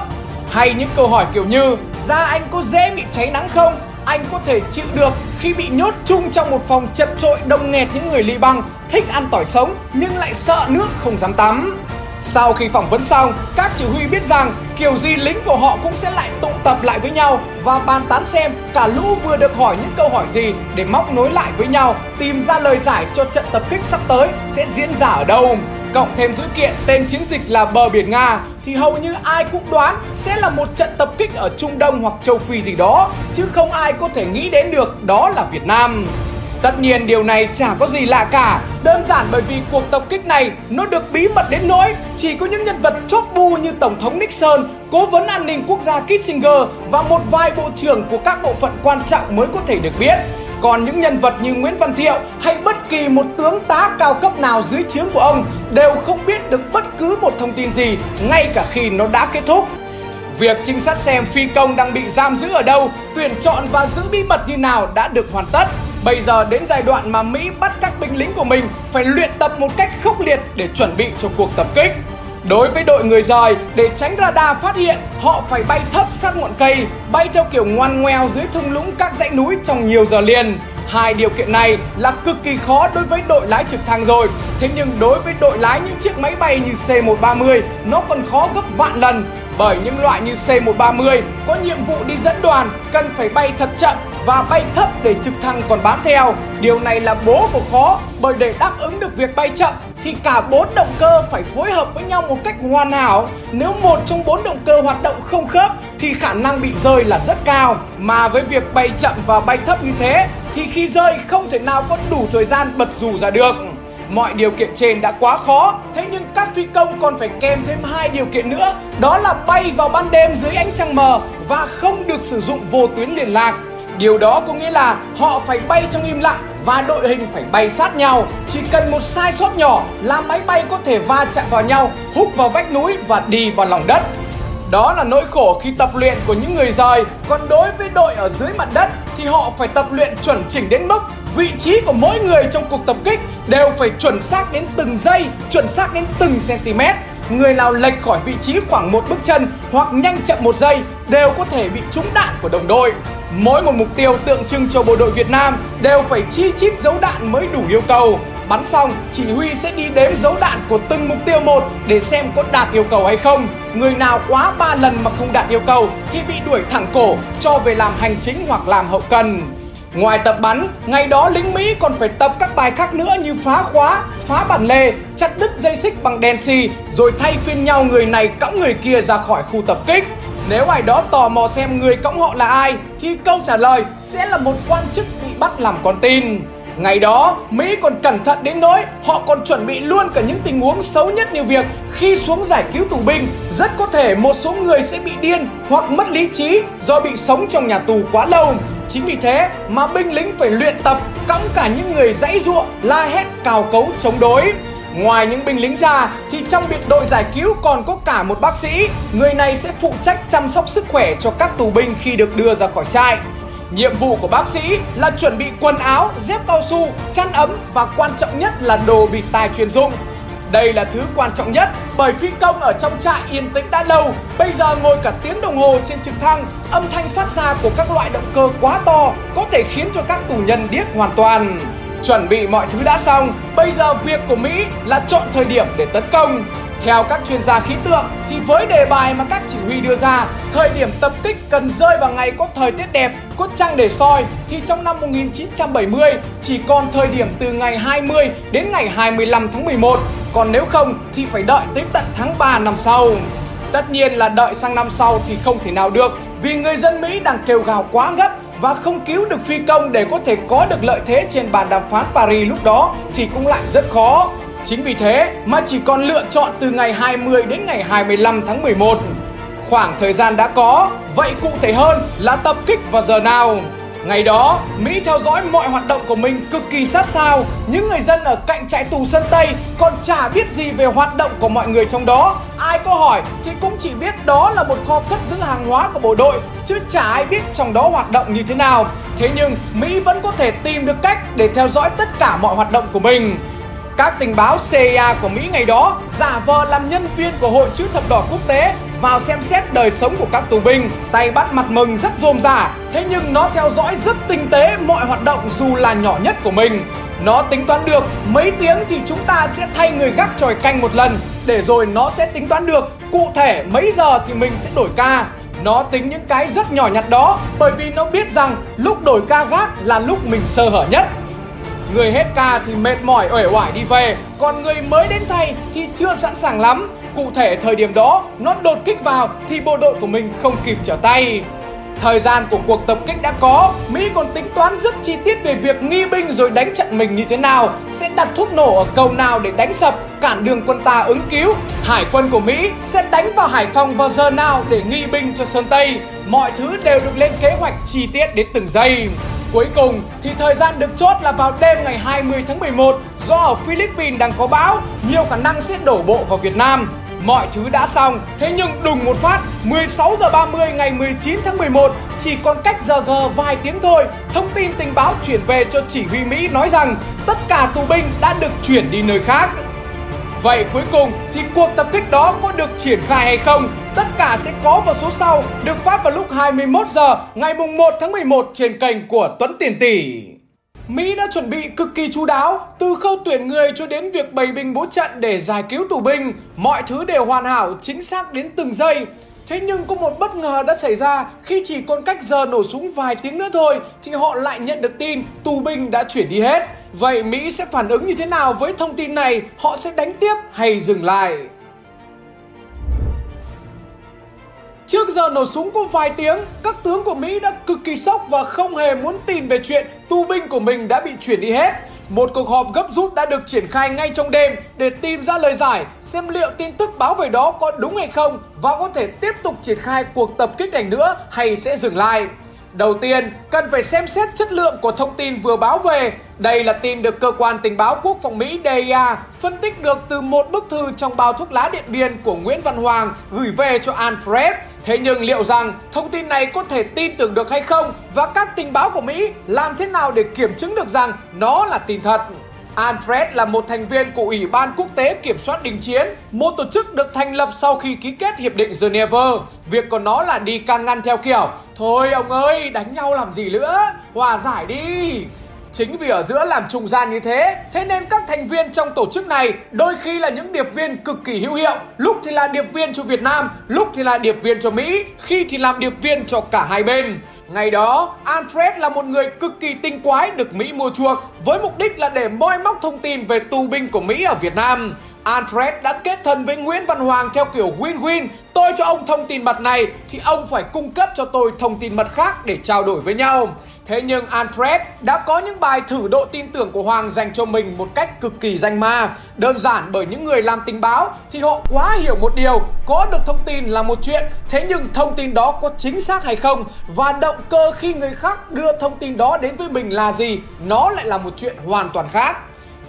Hay những câu hỏi kiểu như: da anh có dễ bị cháy nắng không? Anh có thể chịu được khi bị nhốt chung trong một phòng chật chội đông nghẹt những người li băng, thích ăn tỏi sống nhưng lại sợ nước không dám tắm. Sau khi phỏng vấn xong, các chỉ huy biết rằng kiểu gì lính của họ cũng sẽ lại tụ tập lại với nhau và bàn tán xem cả lũ vừa được hỏi những câu hỏi gì để móc nối lại với nhau, tìm ra lời giải cho trận tập kích sắp tới sẽ diễn ra ở đâu. Cộng thêm dữ kiện tên chiến dịch là bờ biển Nga thì hầu như ai cũng đoán sẽ là một trận tập kích ở Trung Đông hoặc Châu Phi gì đó, chứ không ai có thể nghĩ đến được đó là Việt Nam. Tất nhiên điều này chả có gì lạ cả, đơn giản bởi vì cuộc tập kích này nó được bí mật đến nỗi chỉ có những nhân vật chóp bu như Tổng thống Nixon, Cố vấn An ninh Quốc gia Kissinger và một vài bộ trưởng của các bộ phận quan trọng mới có thể được biết. Còn những nhân vật như Nguyễn Văn Thiệu hay bất kỳ một tướng tá cao cấp nào dưới trướng của ông đều không biết được bất cứ một thông tin gì ngay cả khi nó đã kết thúc. Việc trinh sát xem phi công đang bị giam giữ ở đâu, tuyển chọn và giữ bí mật như nào đã được hoàn tất. Bây giờ đến giai đoạn mà Mỹ bắt các binh lính của mình phải luyện tập một cách khốc liệt để chuẩn bị cho cuộc tập kích. Đối với đội người rời, để tránh radar phát hiện, họ phải bay thấp sát ngọn cây, bay theo kiểu ngoằn ngoèo dưới thung lũng các dãy núi trong nhiều giờ liền. Hai điều kiện này là cực kỳ khó đối với đội lái trực thăng rồi. Thế nhưng đối với đội lái những chiếc máy bay như C một ba mươi, nó còn khó gấp vạn lần. Bởi những loại như C một ba mươi có nhiệm vụ đi dẫn đoàn, cần phải bay thật chậm và bay thấp để trực thăng còn bám theo. Điều này là bố của khó, bởi để đáp ứng được việc bay chậm thì cả bốn động cơ phải phối hợp với nhau một cách hoàn hảo. Nếu một trong bốn động cơ hoạt động không khớp thì khả năng bị rơi là rất cao. Mà với việc bay chậm và bay thấp như thế thì khi rơi không thể nào có đủ thời gian bật dù ra được. Mọi điều kiện trên đã quá khó, thế nhưng các phi công còn phải kèm thêm hai điều kiện nữa, đó là bay vào ban đêm dưới ánh trăng mờ và không được sử dụng vô tuyến liên lạc. Điều đó có nghĩa là họ phải bay trong im lặng và đội hình phải bay sát nhau. Chỉ cần một sai sót nhỏ là máy bay có thể va chạm vào nhau, húc vào vách núi và đi vào lòng đất. Đó là nỗi khổ khi tập luyện của những người rời. Còn đối với đội ở dưới mặt đất thì họ phải tập luyện chuẩn chỉnh đến mức vị trí của mỗi người trong cuộc tập kích đều phải chuẩn xác đến từng giây, chuẩn xác đến từng cm. Người nào lệch khỏi vị trí khoảng một bước chân hoặc nhanh chậm một giây đều có thể bị trúng đạn của đồng đội. Mỗi một mục tiêu tượng trưng cho bộ đội Việt Nam đều phải chi chít dấu đạn mới đủ yêu cầu. Bắn xong, chỉ huy sẽ đi đếm dấu đạn của từng mục tiêu một để xem có đạt yêu cầu hay không. Người nào quá ba lần mà không đạt yêu cầu thì bị đuổi thẳng cổ, cho về làm hành chính hoặc làm hậu cần. Ngoài tập bắn, ngày đó lính Mỹ còn phải tập các bài khác nữa như phá khóa, phá bản lề, chặt đứt dây xích bằng đèn xì, rồi thay phiên nhau người này cõng người kia ra khỏi khu tập kích. Nếu ai đó tò mò xem người cõng họ là ai thì câu trả lời sẽ là một quan chức bị bắt làm con tin. Ngày đó, Mỹ còn cẩn thận đến nỗi họ còn chuẩn bị luôn cả những tình huống xấu nhất như việc khi xuống giải cứu tù binh, rất có thể một số người sẽ bị điên hoặc mất lý trí do bị sống trong nhà tù quá lâu. Chính vì thế mà binh lính phải luyện tập cõng cả những người giãy giụa, la hét cào cấu chống đối. Ngoài những binh lính ra thì trong biệt đội giải cứu còn có cả một bác sĩ. Người này sẽ phụ trách chăm sóc sức khỏe cho các tù binh khi được đưa ra khỏi trại. Nhiệm vụ của bác sĩ là chuẩn bị quần áo, dép cao su, chăn ấm và quan trọng nhất là đồ bịt tai chuyên dụng. Đây là thứ quan trọng nhất, bởi phi công ở trong trại yên tĩnh đã lâu, bây giờ ngồi cả tiếng đồng hồ trên trực thăng, âm thanh phát ra của các loại động cơ quá to có thể khiến cho các tù nhân điếc hoàn toàn. Chuẩn bị mọi thứ đã xong, bây giờ việc của Mỹ là chọn thời điểm để tấn công. Theo các chuyên gia khí tượng thì với đề bài mà các chỉ huy đưa ra, thời điểm tập kích cần rơi vào ngày có thời tiết đẹp, có trăng để soi, thì trong năm một nghìn chín trăm bảy mươi chỉ còn thời điểm từ ngày hai mươi đến ngày hai mươi lăm tháng mười một, còn nếu không thì phải đợi tới tận tháng ba năm sau. Tất nhiên là đợi sang năm sau thì không thể nào được, vì người dân Mỹ đang kêu gào quá gấp và không cứu được phi công để có thể có được lợi thế trên bàn đàm phán Paris lúc đó thì cũng lại rất khó. Chính vì thế mà chỉ còn lựa chọn từ ngày hai mươi đến ngày hai mươi lăm tháng mười một. Khoảng thời gian đã có, vậy cụ thể hơn là tập kích vào giờ nào? Ngày đó, Mỹ theo dõi mọi hoạt động của mình cực kỳ sát sao. Những người dân ở cạnh trại tù Sơn Tây còn chả biết gì về hoạt động của mọi người trong đó. Ai có hỏi thì cũng chỉ biết đó là một kho cất giữ hàng hóa của bộ đội, chứ chả ai biết trong đó hoạt động như thế nào. Thế nhưng Mỹ vẫn có thể tìm được cách để theo dõi tất cả mọi hoạt động của mình. Các tình báo C I A của Mỹ ngày đó giả vờ làm nhân viên của Hội Chữ Thập Đỏ Quốc tế vào xem xét đời sống của các tù binh, tay bắt mặt mừng rất rôm rả, thế nhưng nó theo dõi rất tinh tế mọi hoạt động dù là nhỏ nhất của mình. Nó tính toán được mấy tiếng thì chúng ta sẽ thay người gác chòi canh một lần, để rồi nó sẽ tính toán được cụ thể mấy giờ thì mình sẽ đổi ca. Nó tính những cái rất nhỏ nhặt đó bởi vì nó biết rằng lúc đổi ca gác là lúc mình sơ hở nhất. Người hết ca thì mệt mỏi uể oải đi về, còn người mới đến thay thì chưa sẵn sàng lắm. Cụ thể thời điểm đó, nó đột kích vào thì bộ đội của mình không kịp trở tay. Thời gian của cuộc tập kích đã có, Mỹ còn tính toán rất chi tiết về việc nghi binh rồi đánh chặn mình như thế nào, sẽ đặt thuốc nổ ở cầu nào để đánh sập, cản đường quân ta ứng cứu. Hải quân của Mỹ sẽ đánh vào Hải Phòng vào giờ nào để nghi binh cho Sơn Tây. Mọi thứ đều được lên kế hoạch chi tiết đến từng giây. Cuối cùng thì thời gian được chốt là vào đêm ngày hai mươi tháng mười một, do ở Philippines đang có bão, nhiều khả năng sẽ đổ bộ vào Việt Nam. Mọi thứ đã xong, thế nhưng đùng một phát, mười sáu giờ ba mươi ngày mười chín tháng mười một, chỉ còn cách giờ gờ vài tiếng thôi, thông tin tình báo chuyển về cho chỉ huy Mỹ nói rằng tất cả tù binh đã được chuyển đi nơi khác. Vậy cuối cùng thì cuộc tập kích đó có được triển khai hay không? Tất cả sẽ có vào số sau, được phát vào lúc hai mươi mốt giờ ngày mùng một tháng mười một trên kênh của Tuấn Tiền Tỷ. Mỹ đã chuẩn bị cực kỳ chu đáo, từ khâu tuyển người cho đến việc bày binh bố trận để giải cứu tù binh, mọi thứ đều hoàn hảo, chính xác đến từng giây. Thế nhưng có một bất ngờ đã xảy ra khi chỉ còn cách giờ nổ súng vài tiếng nữa thôi thì họ lại nhận được tin tù binh đã chuyển đi hết. Vậy Mỹ sẽ phản ứng như thế nào với thông tin này? Họ sẽ đánh tiếp hay dừng lại? Trước giờ nổ súng có vài tiếng, các tướng của Mỹ đã cực kỳ sốc và không hề muốn tin về chuyện tù binh của mình đã bị chuyển đi hết. Một cuộc họp gấp rút đã được triển khai ngay trong đêm để tìm ra lời giải, xem liệu tin tức báo về đó có đúng hay không và có thể tiếp tục triển khai cuộc tập kích này nữa hay sẽ dừng lại. Đầu tiên, cần phải xem xét chất lượng của thông tin vừa báo về. Đây là tin được cơ quan tình báo quốc phòng Mỹ D I A phân tích được từ một bức thư trong bao thuốc lá Điện Biên của Nguyễn Văn Hoàng gửi về cho Alfred. Thế nhưng liệu rằng thông tin này có thể tin tưởng được hay không và các tình báo của Mỹ làm thế nào để kiểm chứng được rằng nó là tin thật? Alfred là một thành viên của Ủy ban Quốc tế Kiểm soát Đình Chiến, một tổ chức được thành lập sau khi ký kết Hiệp định Geneva. Việc của nó là đi can ngăn theo kiểu, thôi ông ơi, đánh nhau làm gì nữa, hòa giải đi. Chính vì ở giữa làm trung gian như thế, thế nên các thành viên trong tổ chức này đôi khi là những điệp viên cực kỳ hữu hiệu. Lúc thì là điệp viên cho Việt Nam, lúc thì là điệp viên cho Mỹ, khi thì làm điệp viên cho cả hai bên. Ngày đó, Alfred là một người cực kỳ tinh quái được Mỹ mua chuộc với mục đích là để moi móc thông tin về tù binh của Mỹ ở Việt Nam. Alfred đã kết thân với Nguyễn Văn Hoàng theo kiểu win-win, tôi cho ông thông tin mật này thì ông phải cung cấp cho tôi thông tin mật khác để trao đổi với nhau. Thế nhưng Alfred đã có những bài thử độ tin tưởng của Hoàng dành cho mình một cách cực kỳ danh ma. Đơn giản bởi những người làm tình báo thì họ quá hiểu một điều, có được thông tin là một chuyện, thế nhưng thông tin đó có chính xác hay không và động cơ khi người khác đưa thông tin đó đến với mình là gì, nó lại là một chuyện hoàn toàn khác.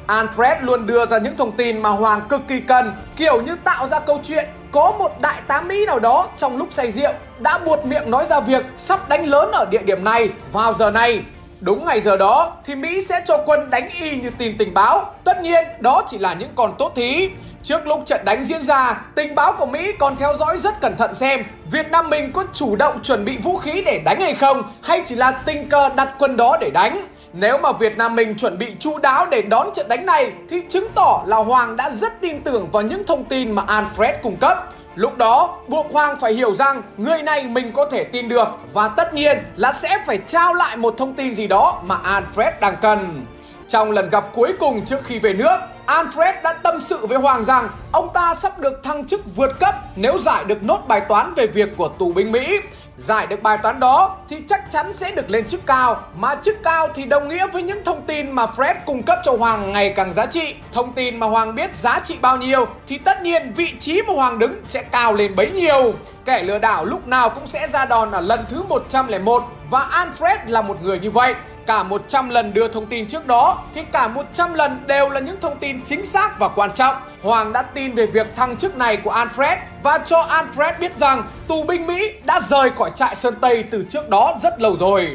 Alfred luôn đưa ra những thông tin mà Hoàng cực kỳ cần, kiểu như tạo ra câu chuyện có một đại tá Mỹ nào đó trong lúc say rượu đã buột miệng nói ra việc sắp đánh lớn ở địa điểm này vào giờ này. Đúng ngày giờ đó thì Mỹ sẽ cho quân đánh y như tin tình báo. Tất nhiên đó chỉ là những con tốt thí. Trước lúc trận đánh diễn ra, tình báo của Mỹ còn theo dõi rất cẩn thận xem Việt Nam mình có chủ động chuẩn bị vũ khí để đánh hay không, hay chỉ là tình cờ đặt quân đó để đánh. Nếu mà Việt Nam mình chuẩn bị chu đáo để đón trận đánh này thì chứng tỏ là Hoàng đã rất tin tưởng vào những thông tin mà Alfred cung cấp. Lúc đó, buộc Hoàng phải hiểu rằng người này mình có thể tin được và tất nhiên là sẽ phải trao lại một thông tin gì đó mà Alfred đang cần. Trong lần gặp cuối cùng trước khi về nước, Alfred đã tâm sự với Hoàng rằng ông ta sắp được thăng chức vượt cấp nếu giải được nốt bài toán về việc của tù binh Mỹ. Giải được bài toán đó thì chắc chắn sẽ được lên chức cao, mà chức cao thì đồng nghĩa với những thông tin mà Fred cung cấp cho Hoàng ngày càng giá trị. Thông tin mà Hoàng biết giá trị bao nhiêu thì tất nhiên vị trí mà Hoàng đứng sẽ cao lên bấy nhiêu. Kẻ lừa đảo lúc nào cũng sẽ ra đòn ở lần thứ một trăm lẻ một và Alfred là một người như vậy. Cả một trăm lần đưa thông tin trước đó thì cả một trăm lần đều là những thông tin chính xác và quan trọng. Hoàng đã tin về việc thăng chức này của Alfred và cho Alfred biết rằng tù binh Mỹ đã rời khỏi trại Sơn Tây từ trước đó rất lâu rồi.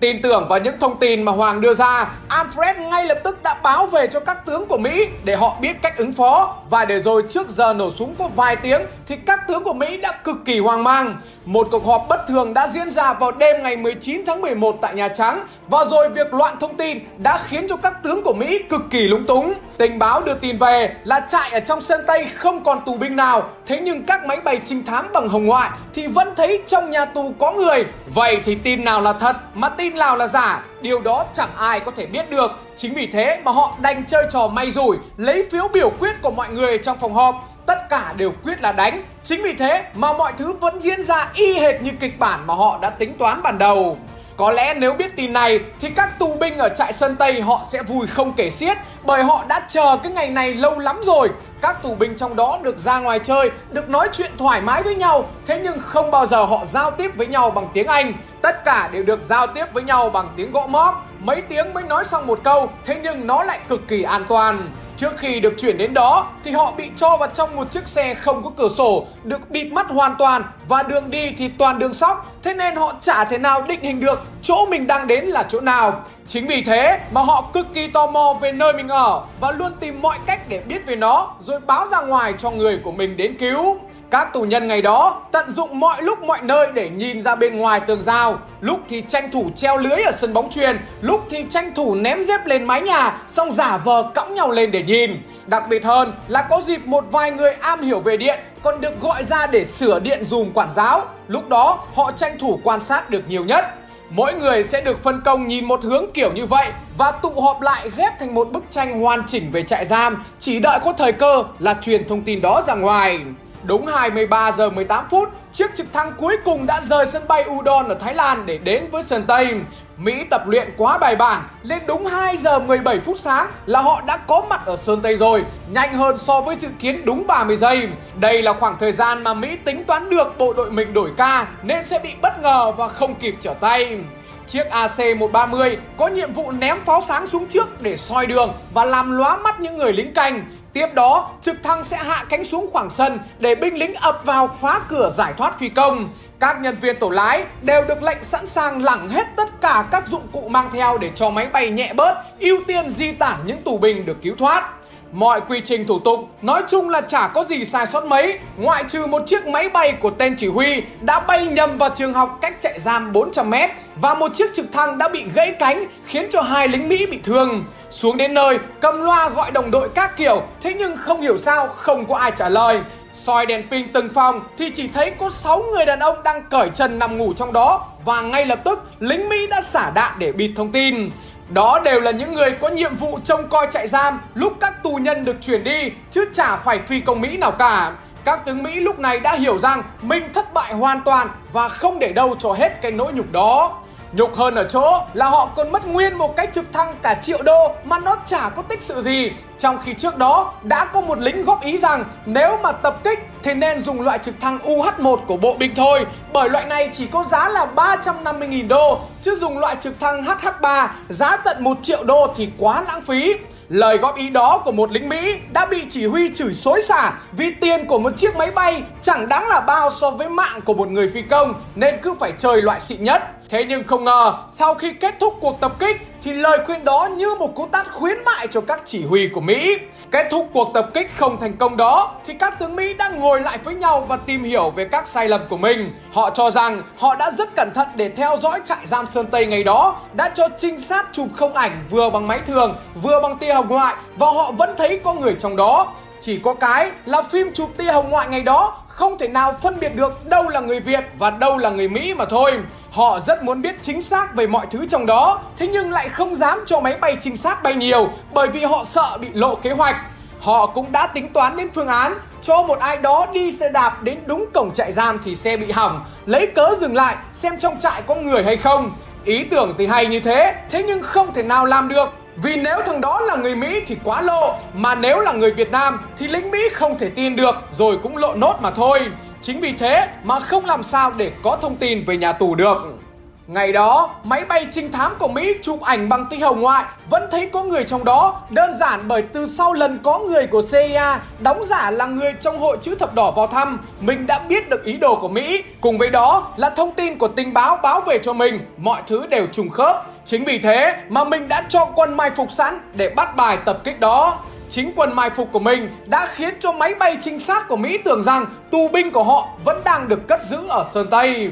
Tin tưởng vào những thông tin mà Hoàng đưa ra, Alfred ngay lập tức đã báo về cho các tướng của Mỹ để họ biết cách ứng phó. Và để rồi trước giờ nổ súng có vài tiếng thì các tướng của Mỹ đã cực kỳ hoang mang. Một cuộc họp bất thường đã diễn ra vào đêm ngày mười chín tháng mười một tại Nhà Trắng. Và rồi việc loạn thông tin đã khiến cho các tướng của Mỹ cực kỳ lúng túng. Tình báo đưa tin về là trại ở trong Sơn Tây không còn tù binh nào. Thế nhưng các máy bay trinh thám bằng hồng ngoại thì vẫn thấy trong nhà tù có người. Vậy thì tin nào là thật mà tin nào là giả? Điều đó chẳng ai có thể biết được. Chính vì thế mà họ đành chơi trò may rủi, lấy phiếu biểu quyết của mọi người trong phòng họp. Tất cả đều quyết là đánh. Chính vì thế mà mọi thứ vẫn diễn ra y hệt như kịch bản mà họ đã tính toán ban đầu. Có lẽ nếu biết tin này thì các tù binh ở trại Sơn Tây họ sẽ vui không kể xiết, bởi họ đã chờ cái ngày này lâu lắm rồi. Các tù binh trong đó được ra ngoài chơi, được nói chuyện thoải mái với nhau, thế nhưng không bao giờ họ giao tiếp với nhau bằng tiếng Anh. Tất cả đều được giao tiếp với nhau bằng tiếng gõ móc. Mấy tiếng mới nói xong một câu, thế nhưng nó lại cực kỳ an toàn. Trước khi được chuyển đến đó thì họ bị cho vào trong một chiếc xe không có cửa sổ, được bịt mắt hoàn toàn và đường đi thì toàn đường sóc. Thế nên họ chả thể nào định hình được chỗ mình đang đến là chỗ nào. Chính vì thế mà họ cực kỳ tò mò về nơi mình ở và luôn tìm mọi cách để biết về nó rồi báo ra ngoài cho người của mình đến cứu. Các tù nhân ngày đó tận dụng mọi lúc mọi nơi để nhìn ra bên ngoài tường rào. Lúc thì tranh thủ treo lưới ở sân bóng chuyền, lúc thì tranh thủ ném dép lên mái nhà, xong giả vờ cõng nhau lên để nhìn. Đặc biệt hơn là có dịp một vài người am hiểu về điện còn được gọi ra để sửa điện dùm quản giáo. Lúc đó họ tranh thủ quan sát được nhiều nhất. Mỗi người sẽ được phân công nhìn một hướng kiểu như vậy và tụ họp lại ghép thành một bức tranh hoàn chỉnh về trại giam, chỉ đợi có thời cơ là truyền thông tin đó ra ngoài. Đúng hai mươi ba giờ mười tám phút, chiếc trực thăng cuối cùng đã rời sân bay Udon ở Thái Lan để đến với Sơn Tây. Mỹ tập luyện quá bài bản, nên đúng hai giờ mười bảy phút sáng là họ đã có mặt ở Sơn Tây rồi, nhanh hơn so với dự kiến đúng ba mươi giây. Đây là khoảng thời gian mà Mỹ tính toán được bộ đội mình đổi ca, nên sẽ bị bất ngờ và không kịp trở tay. Chiếc A C một ba mươi có nhiệm vụ ném pháo sáng xuống trước để soi đường và làm lóa mắt những người lính canh. Tiếp đó, trực thăng sẽ hạ cánh xuống khoảng sân để binh lính ập vào phá cửa giải thoát phi công. Các nhân viên tổ lái đều được lệnh sẵn sàng lẳng hết tất cả các dụng cụ mang theo để cho máy bay nhẹ bớt, ưu tiên di tản những tù binh được cứu thoát. Mọi quy trình thủ tục nói chung là chả có gì sai sót mấy, ngoại trừ một chiếc máy bay của tên chỉ huy đã bay nhầm vào trường học cách trại giam bốn trăm mét và một chiếc trực thăng đã bị gãy cánh khiến cho hai lính Mỹ bị thương. Xuống đến nơi, cầm loa gọi đồng đội các kiểu, thế nhưng không hiểu sao không có ai trả lời. Soi đèn pin từng phòng thì chỉ thấy có sáu người đàn ông đang cởi trần nằm ngủ trong đó và ngay lập tức lính Mỹ đã xả đạn để bịt thông tin. Đó đều là những người có nhiệm vụ trông coi trại giam lúc các tù nhân được chuyển đi, chứ chả phải phi công Mỹ nào cả. Các tướng Mỹ lúc này đã hiểu rằng mình thất bại hoàn toàn và không để đâu cho hết cái nỗi nhục đó. Nhục hơn ở chỗ là họ còn mất nguyên một cái trực thăng cả triệu đô mà nó chả có tích sự gì. Trong khi trước đó đã có một lính góp ý rằng nếu mà tập kích thì nên dùng loại trực thăng U H một của bộ binh thôi, bởi loại này chỉ có giá là ba trăm năm mươi nghìn đô, chứ dùng loại trực thăng H H ba giá tận một triệu đô thì quá lãng phí. Lời góp ý đó của một lính Mỹ đã bị chỉ huy chửi xối xả vì tiền của một chiếc máy bay chẳng đáng là bao so với mạng của một người phi công, nên cứ phải chơi loại xịn nhất. Thế nhưng không ngờ, sau khi kết thúc cuộc tập kích thì lời khuyên đó như một cú tát khuyến mại cho các chỉ huy của Mỹ. Kết thúc cuộc tập kích không thành công đó thì các tướng Mỹ đang ngồi lại với nhau và tìm hiểu về các sai lầm của mình. Họ cho rằng họ đã rất cẩn thận để theo dõi trại giam Sơn Tây ngày đó, đã cho trinh sát chụp không ảnh vừa bằng máy thường, vừa bằng tia hồng ngoại và họ vẫn thấy có người trong đó. Chỉ có cái là phim chụp tia hồng ngoại ngày đó không thể nào phân biệt được đâu là người Việt và đâu là người Mỹ mà thôi. Họ rất muốn biết chính xác về mọi thứ trong đó, thế nhưng lại không dám cho máy bay trinh sát bay nhiều bởi vì họ sợ bị lộ kế hoạch. Họ cũng đã tính toán đến phương án cho một ai đó đi xe đạp đến đúng cổng trại giam thì xe bị hỏng, lấy cớ dừng lại xem trong trại có người hay không. Ý tưởng thì hay như thế, thế nhưng không thể nào làm được. Vì nếu thằng đó là người Mỹ thì quá lộ, mà nếu là người Việt Nam thì lính Mỹ không thể tin được rồi cũng lộ nốt mà thôi. Chính vì thế mà không làm sao để có thông tin về nhà tù được. Ngày đó, máy bay trinh thám của Mỹ chụp ảnh bằng tia hồng ngoại vẫn thấy có người trong đó, đơn giản bởi từ sau lần có người của xê i a đóng giả là người trong hội chữ thập đỏ vào thăm, mình đã biết được ý đồ của Mỹ. Cùng với đó là thông tin của tình báo báo về cho mình, mọi thứ đều trùng khớp. Chính vì thế mà mình đã cho quân mai phục sẵn để bắt bài tập kích đó. Chính quân mai phục của mình đã khiến cho máy bay trinh sát của Mỹ tưởng rằng tù binh của họ vẫn đang được cất giữ ở Sơn Tây.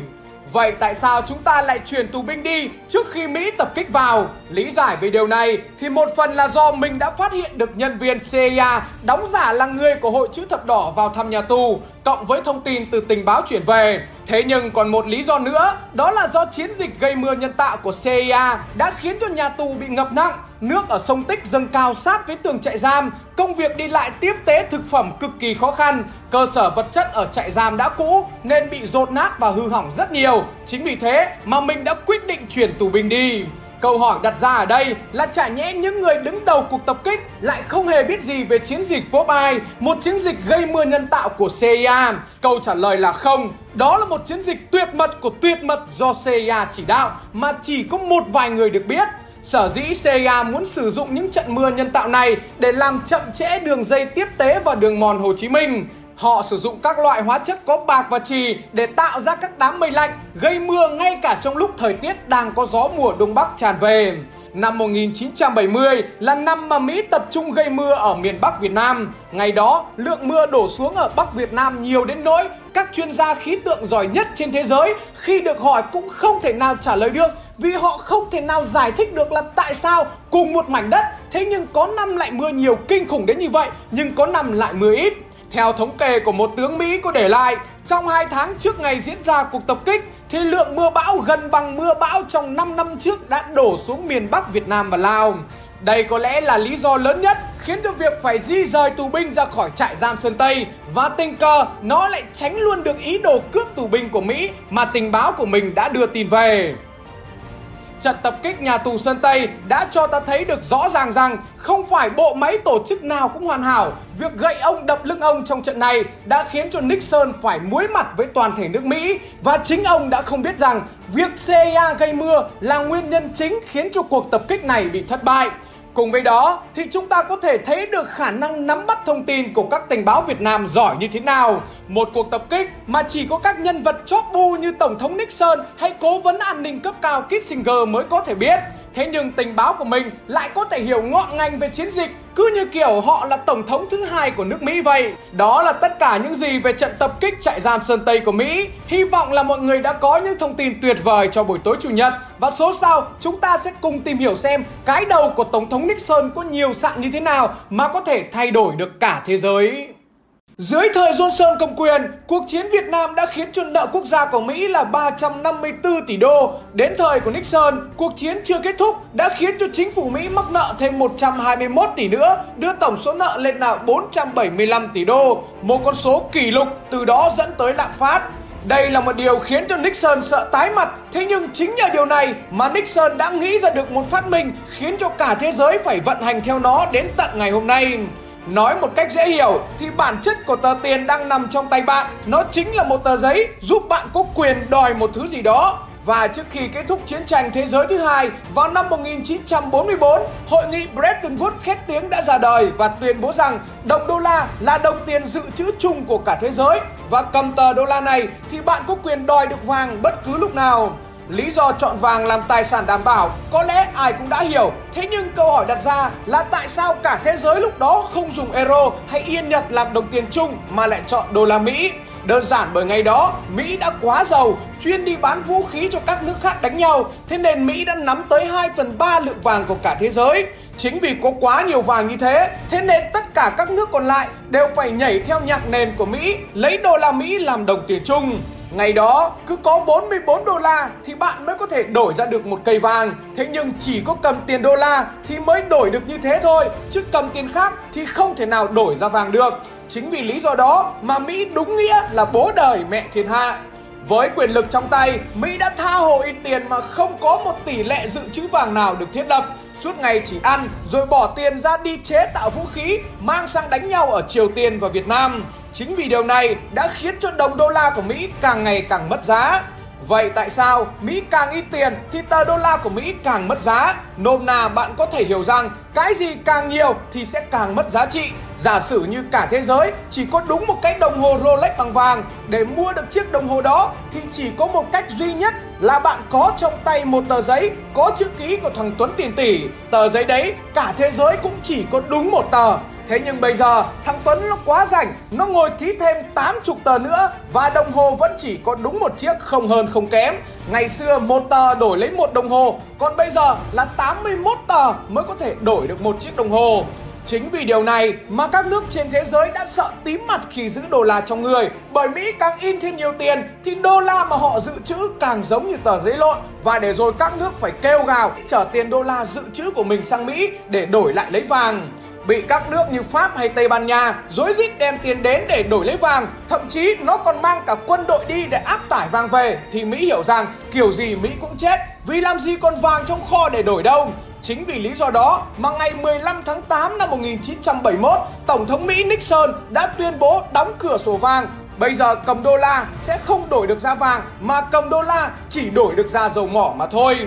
Vậy tại sao chúng ta lại chuyển tù binh đi trước khi Mỹ tập kích vào? Lý giải về điều này thì một phần là do mình đã phát hiện được nhân viên xê i a đóng giả là người của hội chữ thập đỏ vào thăm nhà tù, cộng với thông tin từ tình báo chuyển về. Thế nhưng còn một lý do nữa, đó là do chiến dịch gây mưa nhân tạo của xê i a đã khiến cho nhà tù bị ngập nặng, nước ở sông Tích dâng cao sát với tường trại giam, công việc đi lại tiếp tế thực phẩm cực kỳ khó khăn, cơ sở vật chất ở trại giam đã cũ nên bị dột nát và hư hỏng rất nhiều. Chính vì thế mà mình đã quyết định chuyển tù binh đi. Câu hỏi đặt ra ở đây là chả nhẽ những người đứng đầu cuộc tập kích lại không hề biết gì về chiến dịch Popeye, một chiến dịch gây mưa nhân tạo của xê i a? Câu trả lời là không. Đó là một chiến dịch tuyệt mật của tuyệt mật do xê i a chỉ đạo mà chỉ có một vài người được biết. Sở dĩ xê i a muốn sử dụng những trận mưa nhân tạo này để làm chậm trễ đường dây tiếp tế và đường mòn Hồ Chí Minh. Họ sử dụng các loại hóa chất có bạc và chì để tạo ra các đám mây lạnh, gây mưa ngay cả trong lúc thời tiết đang có gió mùa Đông Bắc tràn về. Năm một nghìn chín trăm bảy mươi là năm mà Mỹ tập trung gây mưa ở miền Bắc Việt Nam. Ngày đó, lượng mưa đổ xuống ở Bắc Việt Nam nhiều đến nỗi các chuyên gia khí tượng giỏi nhất trên thế giới khi được hỏi cũng không thể nào trả lời được, vì họ không thể nào giải thích được là tại sao cùng một mảnh đất, thế nhưng có năm lại mưa nhiều kinh khủng đến như vậy, nhưng có năm lại mưa ít. Theo thống kê của một tướng Mỹ có để lại, trong hai tháng trước ngày diễn ra cuộc tập kích thì lượng mưa bão gần bằng mưa bão trong năm năm trước đã đổ xuống miền Bắc Việt Nam và Lào. Đây có lẽ là lý do lớn nhất khiến cho việc phải di rời tù binh ra khỏi trại giam Sơn Tây, và tình cờ nó lại tránh luôn được ý đồ cướp tù binh của Mỹ mà tình báo của mình đã đưa tin về. Trận tập kích nhà tù Sơn Tây đã cho ta thấy được rõ ràng rằng không phải bộ máy tổ chức nào cũng hoàn hảo. Việc gậy ông đập lưng ông trong trận này đã khiến cho Nixon phải muối mặt với toàn thể nước Mỹ, và chính ông đã không biết rằng việc xê i a gây mưa là nguyên nhân chính khiến cho cuộc tập kích này bị thất bại. Cùng với đó thì chúng ta có thể thấy được khả năng nắm bắt thông tin của các tình báo Việt Nam giỏi như thế nào. Một cuộc tập kích mà chỉ có các nhân vật chóp bu như Tổng thống Nixon hay cố vấn an ninh cấp cao Kissinger mới có thể biết. Thế nhưng tình báo của mình lại có thể hiểu ngọn ngành về chiến dịch, cứ như kiểu họ là tổng thống thứ hai của nước Mỹ vậy. Đó là tất cả những gì về trận tập kích trại giam Sơn Tây của Mỹ. Hy vọng là mọi người đã có những thông tin tuyệt vời cho buổi tối Chủ nhật. Và số sau chúng ta sẽ cùng tìm hiểu xem cái đầu của Tổng thống Nixon có nhiều sạng như thế nào mà có thể thay đổi được cả thế giới. Dưới thời Johnson cầm quyền, cuộc chiến Việt Nam đã khiến cho nợ quốc gia của Mỹ là ba trăm năm mươi tư tỷ đô. Đến thời của Nixon, cuộc chiến chưa kết thúc đã khiến cho chính phủ Mỹ mắc nợ thêm một trăm hai mươi mốt tỷ nữa, đưa tổng số nợ lên là bốn trăm bảy mươi lăm tỷ đô, một con số kỷ lục, từ đó dẫn tới lạm phát. Đây là một điều khiến cho Nixon sợ tái mặt, thế nhưng chính nhờ điều này mà Nixon đã nghĩ ra được một phát minh khiến cho cả thế giới phải vận hành theo nó đến tận ngày hôm nay. Nói một cách dễ hiểu thì bản chất của tờ tiền đang nằm trong tay bạn, nó chính là một tờ giấy giúp bạn có quyền đòi một thứ gì đó. Và trước khi kết thúc chiến tranh thế giới thứ hai vào năm một nghìn chín trăm bốn mươi tư, hội nghị Bretton Woods khét tiếng đã ra đời và tuyên bố rằng đồng đô la là đồng tiền dự trữ chung của cả thế giới, và cầm tờ đô la này thì bạn có quyền đòi được vàng bất cứ lúc nào. Lý do chọn vàng làm tài sản đảm bảo có lẽ ai cũng đã hiểu. Thế nhưng câu hỏi đặt ra là tại sao cả thế giới lúc đó không dùng euro hay yên Nhật làm đồng tiền chung mà lại chọn đô la Mỹ? Đơn giản bởi ngày đó Mỹ đã quá giàu, chuyên đi bán vũ khí cho các nước khác đánh nhau. Thế nên Mỹ đã nắm tới hai phần ba lượng vàng của cả thế giới. Chính vì có quá nhiều vàng như thế, thế nên tất cả các nước còn lại đều phải nhảy theo nhạc nền của Mỹ, lấy đô la Mỹ làm đồng tiền chung. Ngày đó, cứ có bốn mươi bốn đô la thì bạn mới có thể đổi ra được một cây vàng. Thế nhưng chỉ có cầm tiền đô la thì mới đổi được như thế thôi, chứ cầm tiền khác thì không thể nào đổi ra vàng được. Chính vì lý do đó mà Mỹ đúng nghĩa là bố đời mẹ thiên hạ. Với quyền lực trong tay, Mỹ đã tha hồ in tiền mà không có một tỷ lệ dự trữ vàng nào được thiết lập. Suốt ngày chỉ ăn rồi bỏ tiền ra đi chế tạo vũ khí, mang sang đánh nhau ở Triều Tiên và Việt Nam. Chính vì điều này đã khiến cho đồng đô la của Mỹ càng ngày càng mất giá. Vậy tại sao Mỹ càng in tiền thì tờ đô la của Mỹ càng mất giá? Nôm na bạn có thể hiểu rằng cái gì càng nhiều thì sẽ càng mất giá trị. Giả sử như cả thế giới chỉ có đúng một cái đồng hồ Rolex bằng vàng, để mua được chiếc đồng hồ đó thì chỉ có một cách duy nhất là bạn có trong tay một tờ giấy có chữ ký của thằng Tuấn Tiền Tỷ. Tờ giấy đấy cả thế giới cũng chỉ có đúng một tờ. Thế nhưng bây giờ thằng Tuấn nó quá rảnh, nó ngồi ký thêm tám mươi tờ nữa và đồng hồ vẫn chỉ có đúng một chiếc, không hơn không kém. Ngày xưa một tờ đổi lấy một đồng hồ, còn bây giờ là tám mươi mốt tờ mới có thể đổi được một chiếc đồng hồ. Chính vì điều này mà các nước trên thế giới đã sợ tím mặt khi giữ đô la trong người, bởi Mỹ càng in thêm nhiều tiền thì đô la mà họ dự trữ càng giống như tờ giấy lộn, và để rồi các nước phải kêu gào chở tiền đô la dự trữ của mình sang Mỹ để đổi lại lấy vàng. Bị các nước như Pháp hay Tây Ban Nha rối rít đem tiền đến để đổi lấy vàng, thậm chí nó còn mang cả quân đội đi để áp tải vàng về, thì Mỹ hiểu rằng kiểu gì Mỹ cũng chết, vì làm gì còn vàng trong kho để đổi đâu. Chính vì lý do đó mà ngày mười lăm tháng tám năm một nghìn chín trăm bảy mươi mốt, Tổng thống Mỹ Nixon đã tuyên bố đóng cửa sổ vàng. Bây giờ cầm đô la sẽ không đổi được ra vàng, mà cầm đô la chỉ đổi được ra dầu mỏ mà thôi.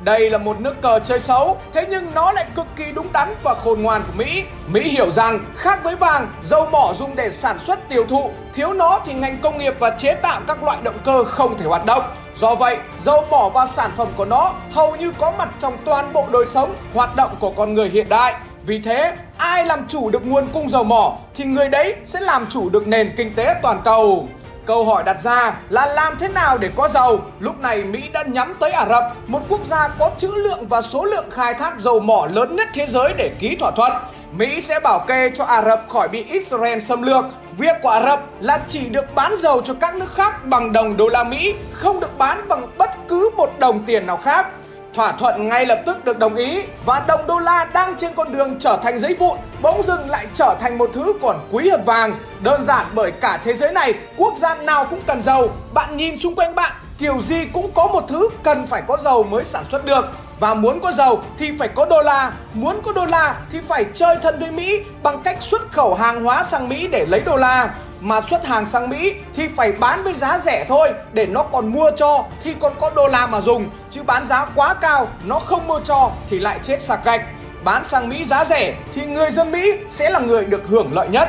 Đây là một nước cờ chơi xấu, thế nhưng nó lại cực kỳ đúng đắn và khôn ngoan của Mỹ. Mỹ hiểu rằng khác với vàng, dầu mỏ dùng để sản xuất tiêu thụ, thiếu nó thì ngành công nghiệp và chế tạo các loại động cơ không thể hoạt động. Do vậy, dầu mỏ và sản phẩm của nó hầu như có mặt trong toàn bộ đời sống, hoạt động của con người hiện đại. Vì thế, ai làm chủ được nguồn cung dầu mỏ thì người đấy sẽ làm chủ được nền kinh tế toàn cầu. Câu hỏi đặt ra là làm thế nào để có dầu? Lúc này Mỹ đã nhắm tới Ả Rập, một quốc gia có trữ lượng và số lượng khai thác dầu mỏ lớn nhất thế giới, để ký thỏa thuận. Mỹ sẽ bảo kê cho Ả Rập khỏi bị Israel xâm lược. Việc của Ả Rập là chỉ được bán dầu cho các nước khác bằng đồng đô la Mỹ, không được bán bằng bất cứ một đồng tiền nào khác. Thỏa thuận ngay lập tức được đồng ý, và đồng đô la đang trên con đường trở thành giấy vụn, bỗng dưng lại trở thành một thứ còn quý hơn vàng. Đơn giản bởi cả thế giới này, quốc gia nào cũng cần dầu. Bạn nhìn xung quanh bạn, kiểu gì cũng có một thứ cần phải có dầu mới sản xuất được. Và muốn có dầu thì phải có đô la, muốn có đô la thì phải chơi thân với Mỹ bằng cách xuất khẩu hàng hóa sang Mỹ để lấy đô la. Mà xuất hàng sang Mỹ thì phải bán với giá rẻ thôi, để nó còn mua cho thì còn có đô la mà dùng, chứ bán giá quá cao nó không mua cho thì lại chết sạc gạch. Bán sang Mỹ giá rẻ thì người dân Mỹ sẽ là người được hưởng lợi nhất.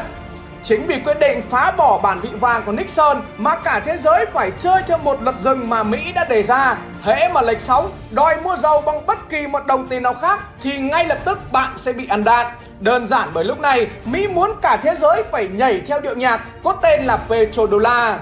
Chính vì quyết định phá bỏ bản vị vàng của Nixon mà cả thế giới phải chơi theo một luật rừng mà Mỹ đã đề ra. Hễ mà lệch sóng, đòi mua dầu bằng bất kỳ một đồng tiền nào khác thì ngay lập tức bạn sẽ bị ăn đạn. Đơn giản bởi lúc này Mỹ muốn cả thế giới phải nhảy theo điệu nhạc có tên là Petrodollar.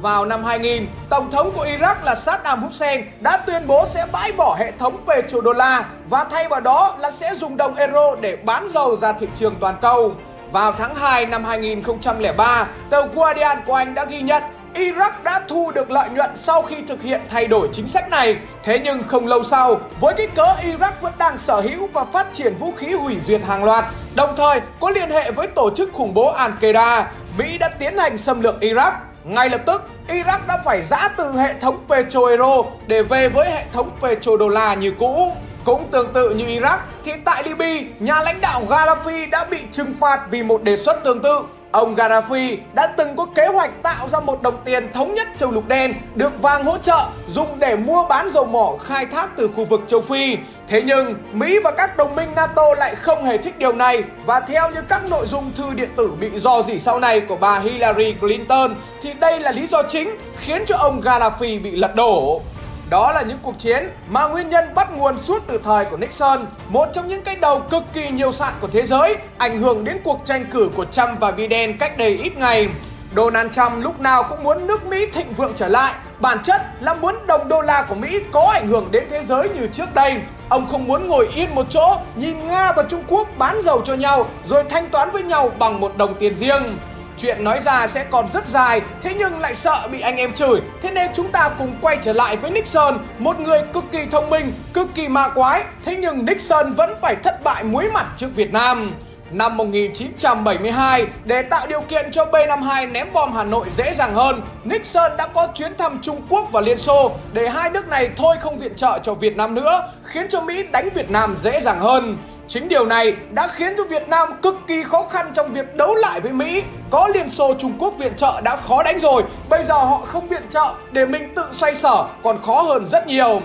Vào năm hai nghìn, Tổng thống của Iraq là Saddam Hussein đã tuyên bố sẽ bãi bỏ hệ thống Petrodollar và thay vào đó là sẽ dùng đồng euro để bán dầu ra thị trường toàn cầu. Vào tháng hai năm hai nghìn không trăm lẻ ba, tờ Guardian của Anh đã ghi nhận Iraq đã thu được lợi nhuận sau khi thực hiện thay đổi chính sách này. Thế nhưng không lâu sau, với cái cớ Iraq vẫn đang sở hữu và phát triển vũ khí hủy diệt hàng loạt, đồng thời có liên hệ với tổ chức khủng bố Al-Qaeda, Mỹ đã tiến hành xâm lược Iraq. Ngay lập tức, Iraq đã phải giã từ hệ thống Petro-Euro để về với hệ thống Petrodollar như cũ. Cũng tương tự như Iraq, thì tại Libya, nhà lãnh đạo Gaddafi đã bị trừng phạt vì một đề xuất tương tự. Ông Gaddafi đã từng có kế hoạch tạo ra một đồng tiền thống nhất châu lục đen, được vàng hỗ trợ, dùng để mua bán dầu mỏ khai thác từ khu vực châu Phi. Thế nhưng, Mỹ và các đồng minh NATO lại không hề thích điều này, và theo như các nội dung thư điện tử bị rò rỉ sau này của bà Hillary Clinton, thì đây là lý do chính khiến cho ông Gaddafi bị lật đổ. Đó là những cuộc chiến mà nguyên nhân bắt nguồn suốt từ thời của Nixon, một trong những cái đầu cực kỳ nhiều sạn của thế giới, ảnh hưởng đến cuộc tranh cử của Trump và Biden cách đây ít ngày. Donald Trump lúc nào cũng muốn nước Mỹ thịnh vượng trở lại, bản chất là muốn đồng đô la của Mỹ có ảnh hưởng đến thế giới như trước đây. Ông không muốn ngồi yên một chỗ, nhìn Nga và Trung Quốc bán dầu cho nhau rồi thanh toán với nhau bằng một đồng tiền riêng. Chuyện nói ra sẽ còn rất dài, thế nhưng lại sợ bị anh em chửi. Thế nên chúng ta cùng quay trở lại với Nixon, một người cực kỳ thông minh, cực kỳ ma quái. Thế nhưng Nixon vẫn phải thất bại muối mặt trước Việt Nam. Năm một nghìn chín trăm bảy mươi hai, để tạo điều kiện cho B năm mươi hai ném bom Hà Nội dễ dàng hơn, Nixon đã có chuyến thăm Trung Quốc và Liên Xô để hai nước này thôi không viện trợ cho Việt Nam nữa, khiến cho Mỹ đánh Việt Nam dễ dàng hơn. Chính điều này đã khiến cho Việt Nam cực kỳ khó khăn trong việc đấu lại với Mỹ. Có Liên Xô, Trung Quốc viện trợ đã khó đánh rồi, bây giờ họ không viện trợ để mình tự xoay sở còn khó hơn rất nhiều.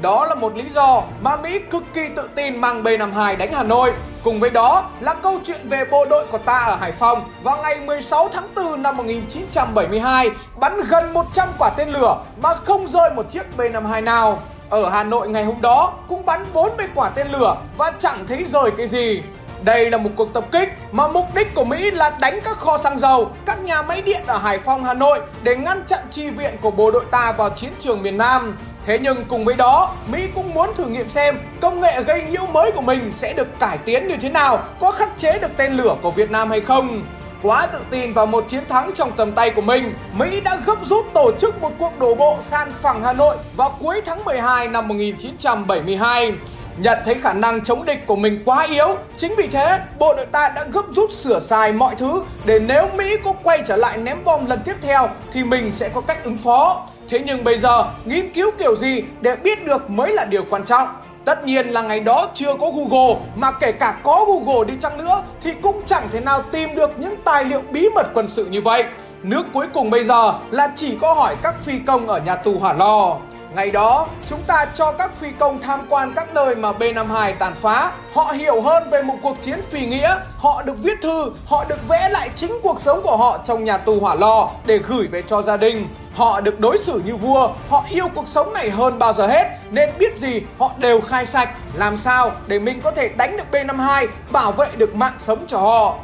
Đó là một lý do mà Mỹ cực kỳ tự tin mang B năm mươi hai đánh Hà Nội. Cùng với đó là câu chuyện về bộ đội của ta ở Hải Phòng vào ngày mười sáu tháng tư năm một nghìn chín trăm bảy mươi hai bắn gần một trăm quả tên lửa mà không rơi một chiếc B năm mươi hai nào. Ở Hà Nội ngày hôm đó cũng bắn bốn mươi quả tên lửa và chẳng thấy rơi cái gì. Đây là một cuộc tập kích mà mục đích của Mỹ là đánh các kho xăng dầu, các nhà máy điện ở Hải Phòng, Hà Nội để ngăn chặn chi viện của bộ đội ta vào chiến trường miền Nam. Thế nhưng cùng với đó, Mỹ cũng muốn thử nghiệm xem công nghệ gây nhiễu mới của mình sẽ được cải tiến như thế nào, có khắc chế được tên lửa của Việt Nam hay không. Quá tự tin vào một chiến thắng trong tầm tay của mình, Mỹ đã gấp rút tổ chức một cuộc đổ bộ san phẳng Hà Nội vào cuối tháng mười hai năm một nghìn chín trăm bảy mươi hai. Nhận thấy khả năng chống địch của mình quá yếu, chính vì thế bộ đội ta đã gấp rút sửa sai mọi thứ để nếu Mỹ có quay trở lại ném bom lần tiếp theo thì mình sẽ có cách ứng phó. Thế nhưng bây giờ, nghiên cứu kiểu gì để biết được mới là điều quan trọng. Tất nhiên là ngày đó chưa có Google, mà kể cả có Google đi chăng nữa thì cũng chẳng thể nào tìm được những tài liệu bí mật quân sự như vậy. Nước cuối cùng bây giờ là chỉ có hỏi các phi công ở nhà tù Hỏa Lò. Ngày đó, chúng ta cho các phi công tham quan các nơi mà B năm mươi hai tàn phá. Họ hiểu hơn về một cuộc chiến phi nghĩa, họ được viết thư, họ được vẽ lại chính cuộc sống của họ trong nhà tù Hỏa Lò để gửi về cho gia đình. Họ được đối xử như vua, họ yêu cuộc sống này hơn bao giờ hết, nên biết gì họ đều khai sạch, làm sao để mình có thể đánh được B năm mươi hai, bảo vệ được mạng sống cho họ.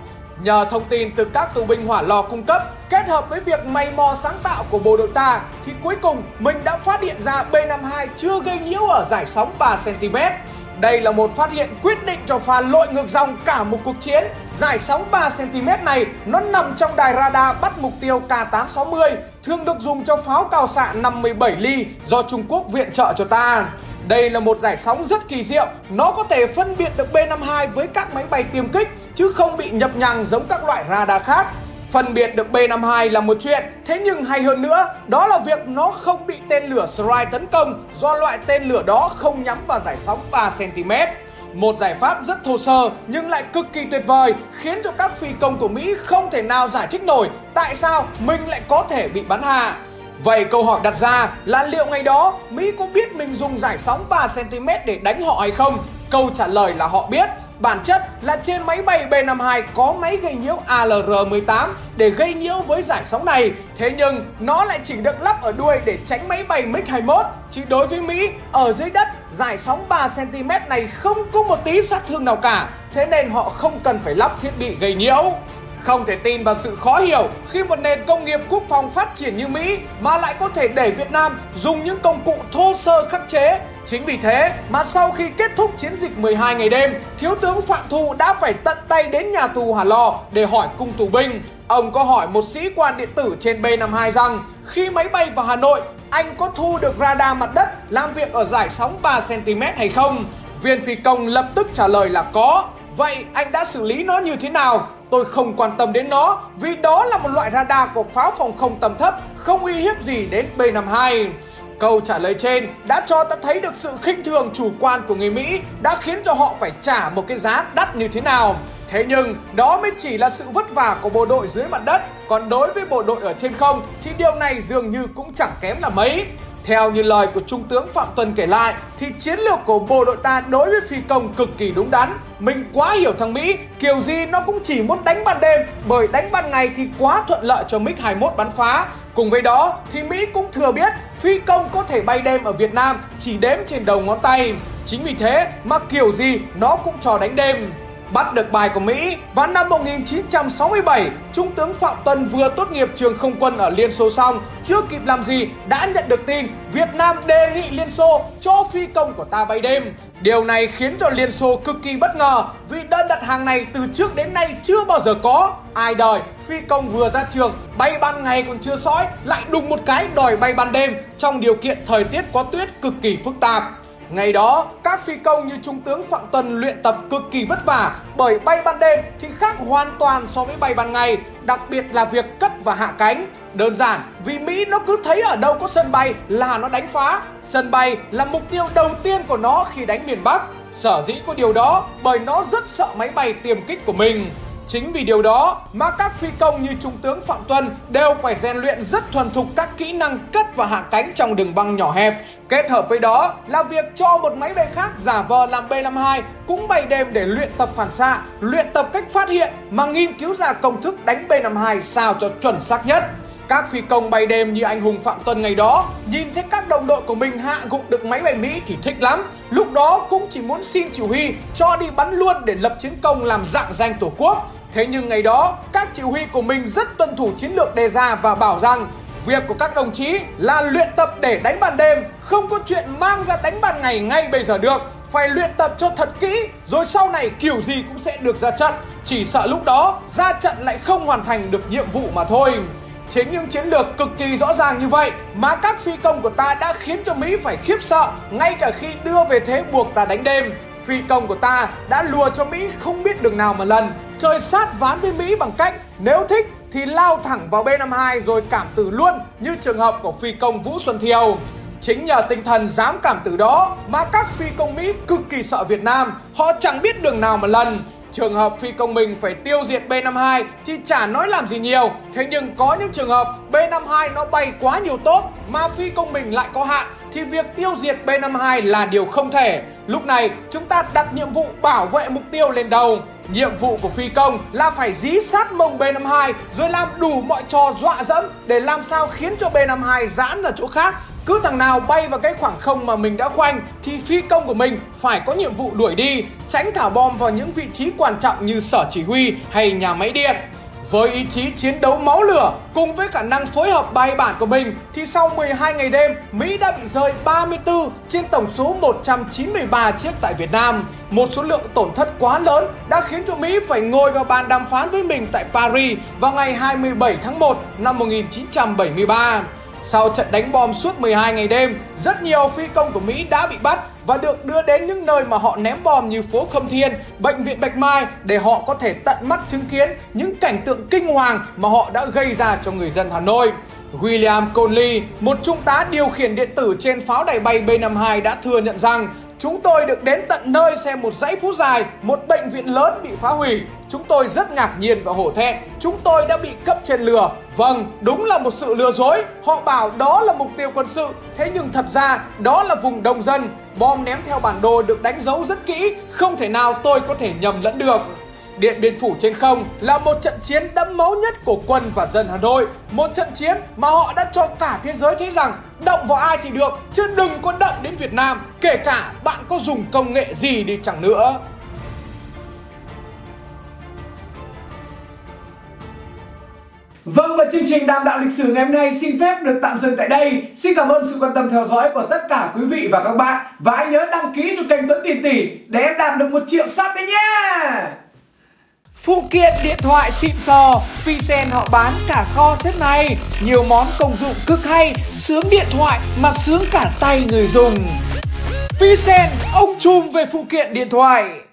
Nhờ thông tin từ các tù binh Hỏa Lò cung cấp, kết hợp với việc mày mò sáng tạo của bộ đội ta, thì cuối cùng mình đã phát hiện ra B năm mươi hai chưa gây nhiễu ở dải sóng ba xăng-ti-mét. Đây là một phát hiện quyết định cho pha lội ngược dòng cả một cuộc chiến. Dải sóng ba xăng-ti-mét này nó nằm trong đài radar bắt mục tiêu K tám sáu mươi, thường được dùng cho pháo cao xạ năm mươi bảy ly do Trung Quốc viện trợ cho ta. Đây là một dải sóng rất kỳ diệu, nó có thể phân biệt được B năm mươi hai với các máy bay tiêm kích, chứ không bị nhập nhằng giống các loại radar khác. Phân biệt được B năm mươi hai là một chuyện, thế nhưng hay hơn nữa, đó là việc nó không bị tên lửa strike tấn công do loại tên lửa đó không nhắm vào dải sóng ba xăng-ti-mét. Một giải pháp rất thô sơ nhưng lại cực kỳ tuyệt vời, khiến cho các phi công của Mỹ không thể nào giải thích nổi tại sao mình lại có thể bị bắn hạ. Vậy câu hỏi đặt ra là liệu ngày đó Mỹ có biết mình dùng dải sóng ba xăng-ti-mét để đánh họ hay không? Câu trả lời là họ biết. Bản chất là trên máy bay B năm mươi hai có máy gây nhiễu A L R mười tám để gây nhiễu với dải sóng này. Thế nhưng nó lại chỉ được lắp ở đuôi để tránh máy bay MiG hai mốt. Chứ đối với Mỹ, ở dưới đất, dải sóng ba xăng-ti-mét này không có một tí sát thương nào cả. Thế nên họ không cần phải lắp thiết bị gây nhiễu. Không thể tin vào sự khó hiểu khi một nền công nghiệp quốc phòng phát triển như Mỹ mà lại có thể để Việt Nam dùng những công cụ thô sơ khắc chế. Chính vì thế mà sau khi kết thúc chiến dịch mười hai ngày đêm, Thiếu tướng Phạm Thu đã phải tận tay đến nhà tù Hỏa Lò để hỏi cung tù binh. Ông có hỏi một sĩ quan điện tử trên B năm mươi hai rằng khi máy bay vào Hà Nội, anh có thu được radar mặt đất làm việc ở dải sóng ba xăng-ti-mét hay không? Viên phi công lập tức trả lời là có. Vậy anh đã xử lý nó như thế nào? Tôi không quan tâm đến nó vì đó là một loại radar của pháo phòng không tầm thấp, không uy hiếp gì đến B năm mươi hai. Câu trả lời trên đã cho ta thấy được sự khinh thường chủ quan của người Mỹ đã khiến cho họ phải trả một cái giá đắt như thế nào. Thế nhưng đó mới chỉ là sự vất vả của bộ đội dưới mặt đất, còn đối với bộ đội ở trên không thì điều này dường như cũng chẳng kém là mấy. Theo như lời của Trung tướng Phạm Tuân kể lại thì chiến lược của bộ đội ta đối với phi công cực kỳ đúng đắn. Mình quá hiểu thằng Mỹ, kiểu gì nó cũng chỉ muốn đánh ban đêm, bởi đánh ban ngày thì quá thuận lợi cho MiG hai mốt bắn phá. Cùng với đó thì Mỹ cũng thừa biết phi công có thể bay đêm ở Việt Nam chỉ đếm trên đầu ngón tay. Chính vì thế mà kiểu gì nó cũng trò đánh đêm. Bắt được bài của Mỹ, vào năm một nghìn chín trăm sáu mươi bảy, Trung tướng Phạm Tuân vừa tốt nghiệp trường không quân ở Liên Xô xong, chưa kịp làm gì đã nhận được tin Việt Nam đề nghị Liên Xô cho phi công của ta bay đêm. Điều này khiến cho Liên Xô cực kỳ bất ngờ vì đơn đặt hàng này từ trước đến nay chưa bao giờ có. Ai đời, phi công vừa ra trường, bay ban ngày còn chưa sõi, lại đùng một cái đòi bay ban đêm trong điều kiện thời tiết có tuyết cực kỳ phức tạp. Ngày đó, các phi công như Trung tướng Phạm Tuân luyện tập cực kỳ vất vả bởi bay ban đêm thì khác hoàn toàn so với bay ban ngày, đặc biệt là việc cất và hạ cánh. Đơn giản vì Mỹ nó cứ thấy ở đâu có sân bay là nó đánh phá, sân bay là mục tiêu đầu tiên của nó khi đánh miền Bắc. Sở dĩ có điều đó bởi nó rất sợ máy bay tiêm kích của mình. Chính vì điều đó mà các phi công như Trung tướng Phạm Tuân đều phải rèn luyện rất thuần thục các kỹ năng cất và hạ cánh trong đường băng nhỏ hẹp. Kết hợp với đó là việc cho một máy bay khác giả vờ làm B năm mươi hai cũng bay đêm để luyện tập phản xạ, luyện tập cách phát hiện mà nghiên cứu ra công thức đánh B năm mươi hai sao cho chuẩn xác nhất. Các phi công bay đêm như anh hùng Phạm Tuân ngày đó nhìn thấy các đồng đội của mình hạ gục được máy bay Mỹ thì thích lắm. Lúc đó cũng chỉ muốn xin chỉ huy cho đi bắn luôn để lập chiến công làm rạng danh Tổ quốc. Thế nhưng ngày đó, các chỉ huy của mình rất tuân thủ chiến lược đề ra và bảo rằng việc của các đồng chí là luyện tập để đánh ban đêm, không có chuyện mang ra đánh ban ngày ngay bây giờ được. Phải luyện tập cho thật kỹ, rồi sau này kiểu gì cũng sẽ được ra trận. Chỉ sợ lúc đó, ra trận lại không hoàn thành được nhiệm vụ mà thôi. Chính những chiến lược cực kỳ rõ ràng như vậy mà các phi công của ta đã khiến cho Mỹ phải khiếp sợ ngay cả khi đưa về thế buộc ta đánh đêm. Phi công của ta đã lùa cho Mỹ không biết đường nào mà lần, chơi sát ván với Mỹ bằng cách nếu thích thì lao thẳng vào B năm mươi hai rồi cảm tử luôn như trường hợp của phi công Vũ Xuân Thiều. Chính nhờ tinh thần dám cảm tử đó mà các phi công Mỹ cực kỳ sợ Việt Nam, họ chẳng biết đường nào mà lần. Trường hợp phi công mình phải tiêu diệt B năm mươi hai thì chả nói làm gì nhiều. Thế nhưng có những trường hợp B năm mươi hai nó bay quá nhiều tốt mà phi công mình lại có hạn thì việc tiêu diệt B năm mươi hai là điều không thể. Lúc này chúng ta đặt nhiệm vụ bảo vệ mục tiêu lên đầu. Nhiệm vụ của phi công là phải dí sát mông B năm mươi hai rồi làm đủ mọi trò dọa dẫm để làm sao khiến cho B năm mươi hai giãn ra chỗ khác. Cứ thằng nào bay vào cái khoảng không mà mình đã khoanh thì phi công của mình phải có nhiệm vụ đuổi đi, tránh thả bom vào những vị trí quan trọng như sở chỉ huy hay nhà máy điện. Với ý chí chiến đấu máu lửa cùng với khả năng phối hợp bài bản của mình thì sau mười hai ngày đêm, Mỹ đã bị rơi ba mươi tư trên tổng số một trăm chín mươi ba chiếc tại Việt Nam. Một số lượng tổn thất quá lớn đã khiến cho Mỹ phải ngồi vào bàn đàm phán với mình tại Paris vào ngày hai mươi bảy tháng một năm một nghìn chín trăm bảy mươi ba. Sau trận đánh bom suốt mười hai ngày đêm, rất nhiều phi công của Mỹ đã bị bắt và được đưa đến những nơi mà họ ném bom như phố Khâm Thiên, bệnh viện Bạch Mai để họ có thể tận mắt chứng kiến những cảnh tượng kinh hoàng mà họ đã gây ra cho người dân Hà Nội. William Conley, một trung tá điều khiển điện tử trên pháo đài bay B năm mươi hai đã thừa nhận rằng chúng tôi được đến tận nơi xem một dãy phút dài, một bệnh viện lớn bị phá hủy. Chúng tôi rất ngạc nhiên và hổ thẹn. Chúng tôi đã bị cấp trên lừa. Vâng, đúng là một sự lừa dối. Họ bảo đó là mục tiêu quân sự. Thế nhưng thật ra đó là vùng đông dân. Bom ném theo bản đồ được đánh dấu rất kỹ. Không thể nào tôi có thể nhầm lẫn được. Điện Biên Phủ trên không là một trận chiến đẫm máu nhất của quân và dân Hà Nội. Một trận chiến mà họ đã cho cả thế giới thấy rằng động vào ai thì được, chứ đừng có động đến Việt Nam, kể cả bạn có dùng công nghệ gì đi chăng nữa. Vâng, và chương trình Đàm Đạo Lịch Sử ngày hôm nay xin phép được tạm dừng tại đây. Xin cảm ơn sự quan tâm theo dõi của tất cả quý vị và các bạn. Và hãy nhớ đăng ký cho kênh Tuấn Tiền Tỷ để em đạt được một triệu sub đấy nhé. Phụ kiện điện thoại xịn sò, Pisen họ bán cả kho xếp này. Nhiều món công dụng cực hay, sướng điện thoại mà sướng cả tay người dùng. Pisen, ông trùm về phụ kiện điện thoại.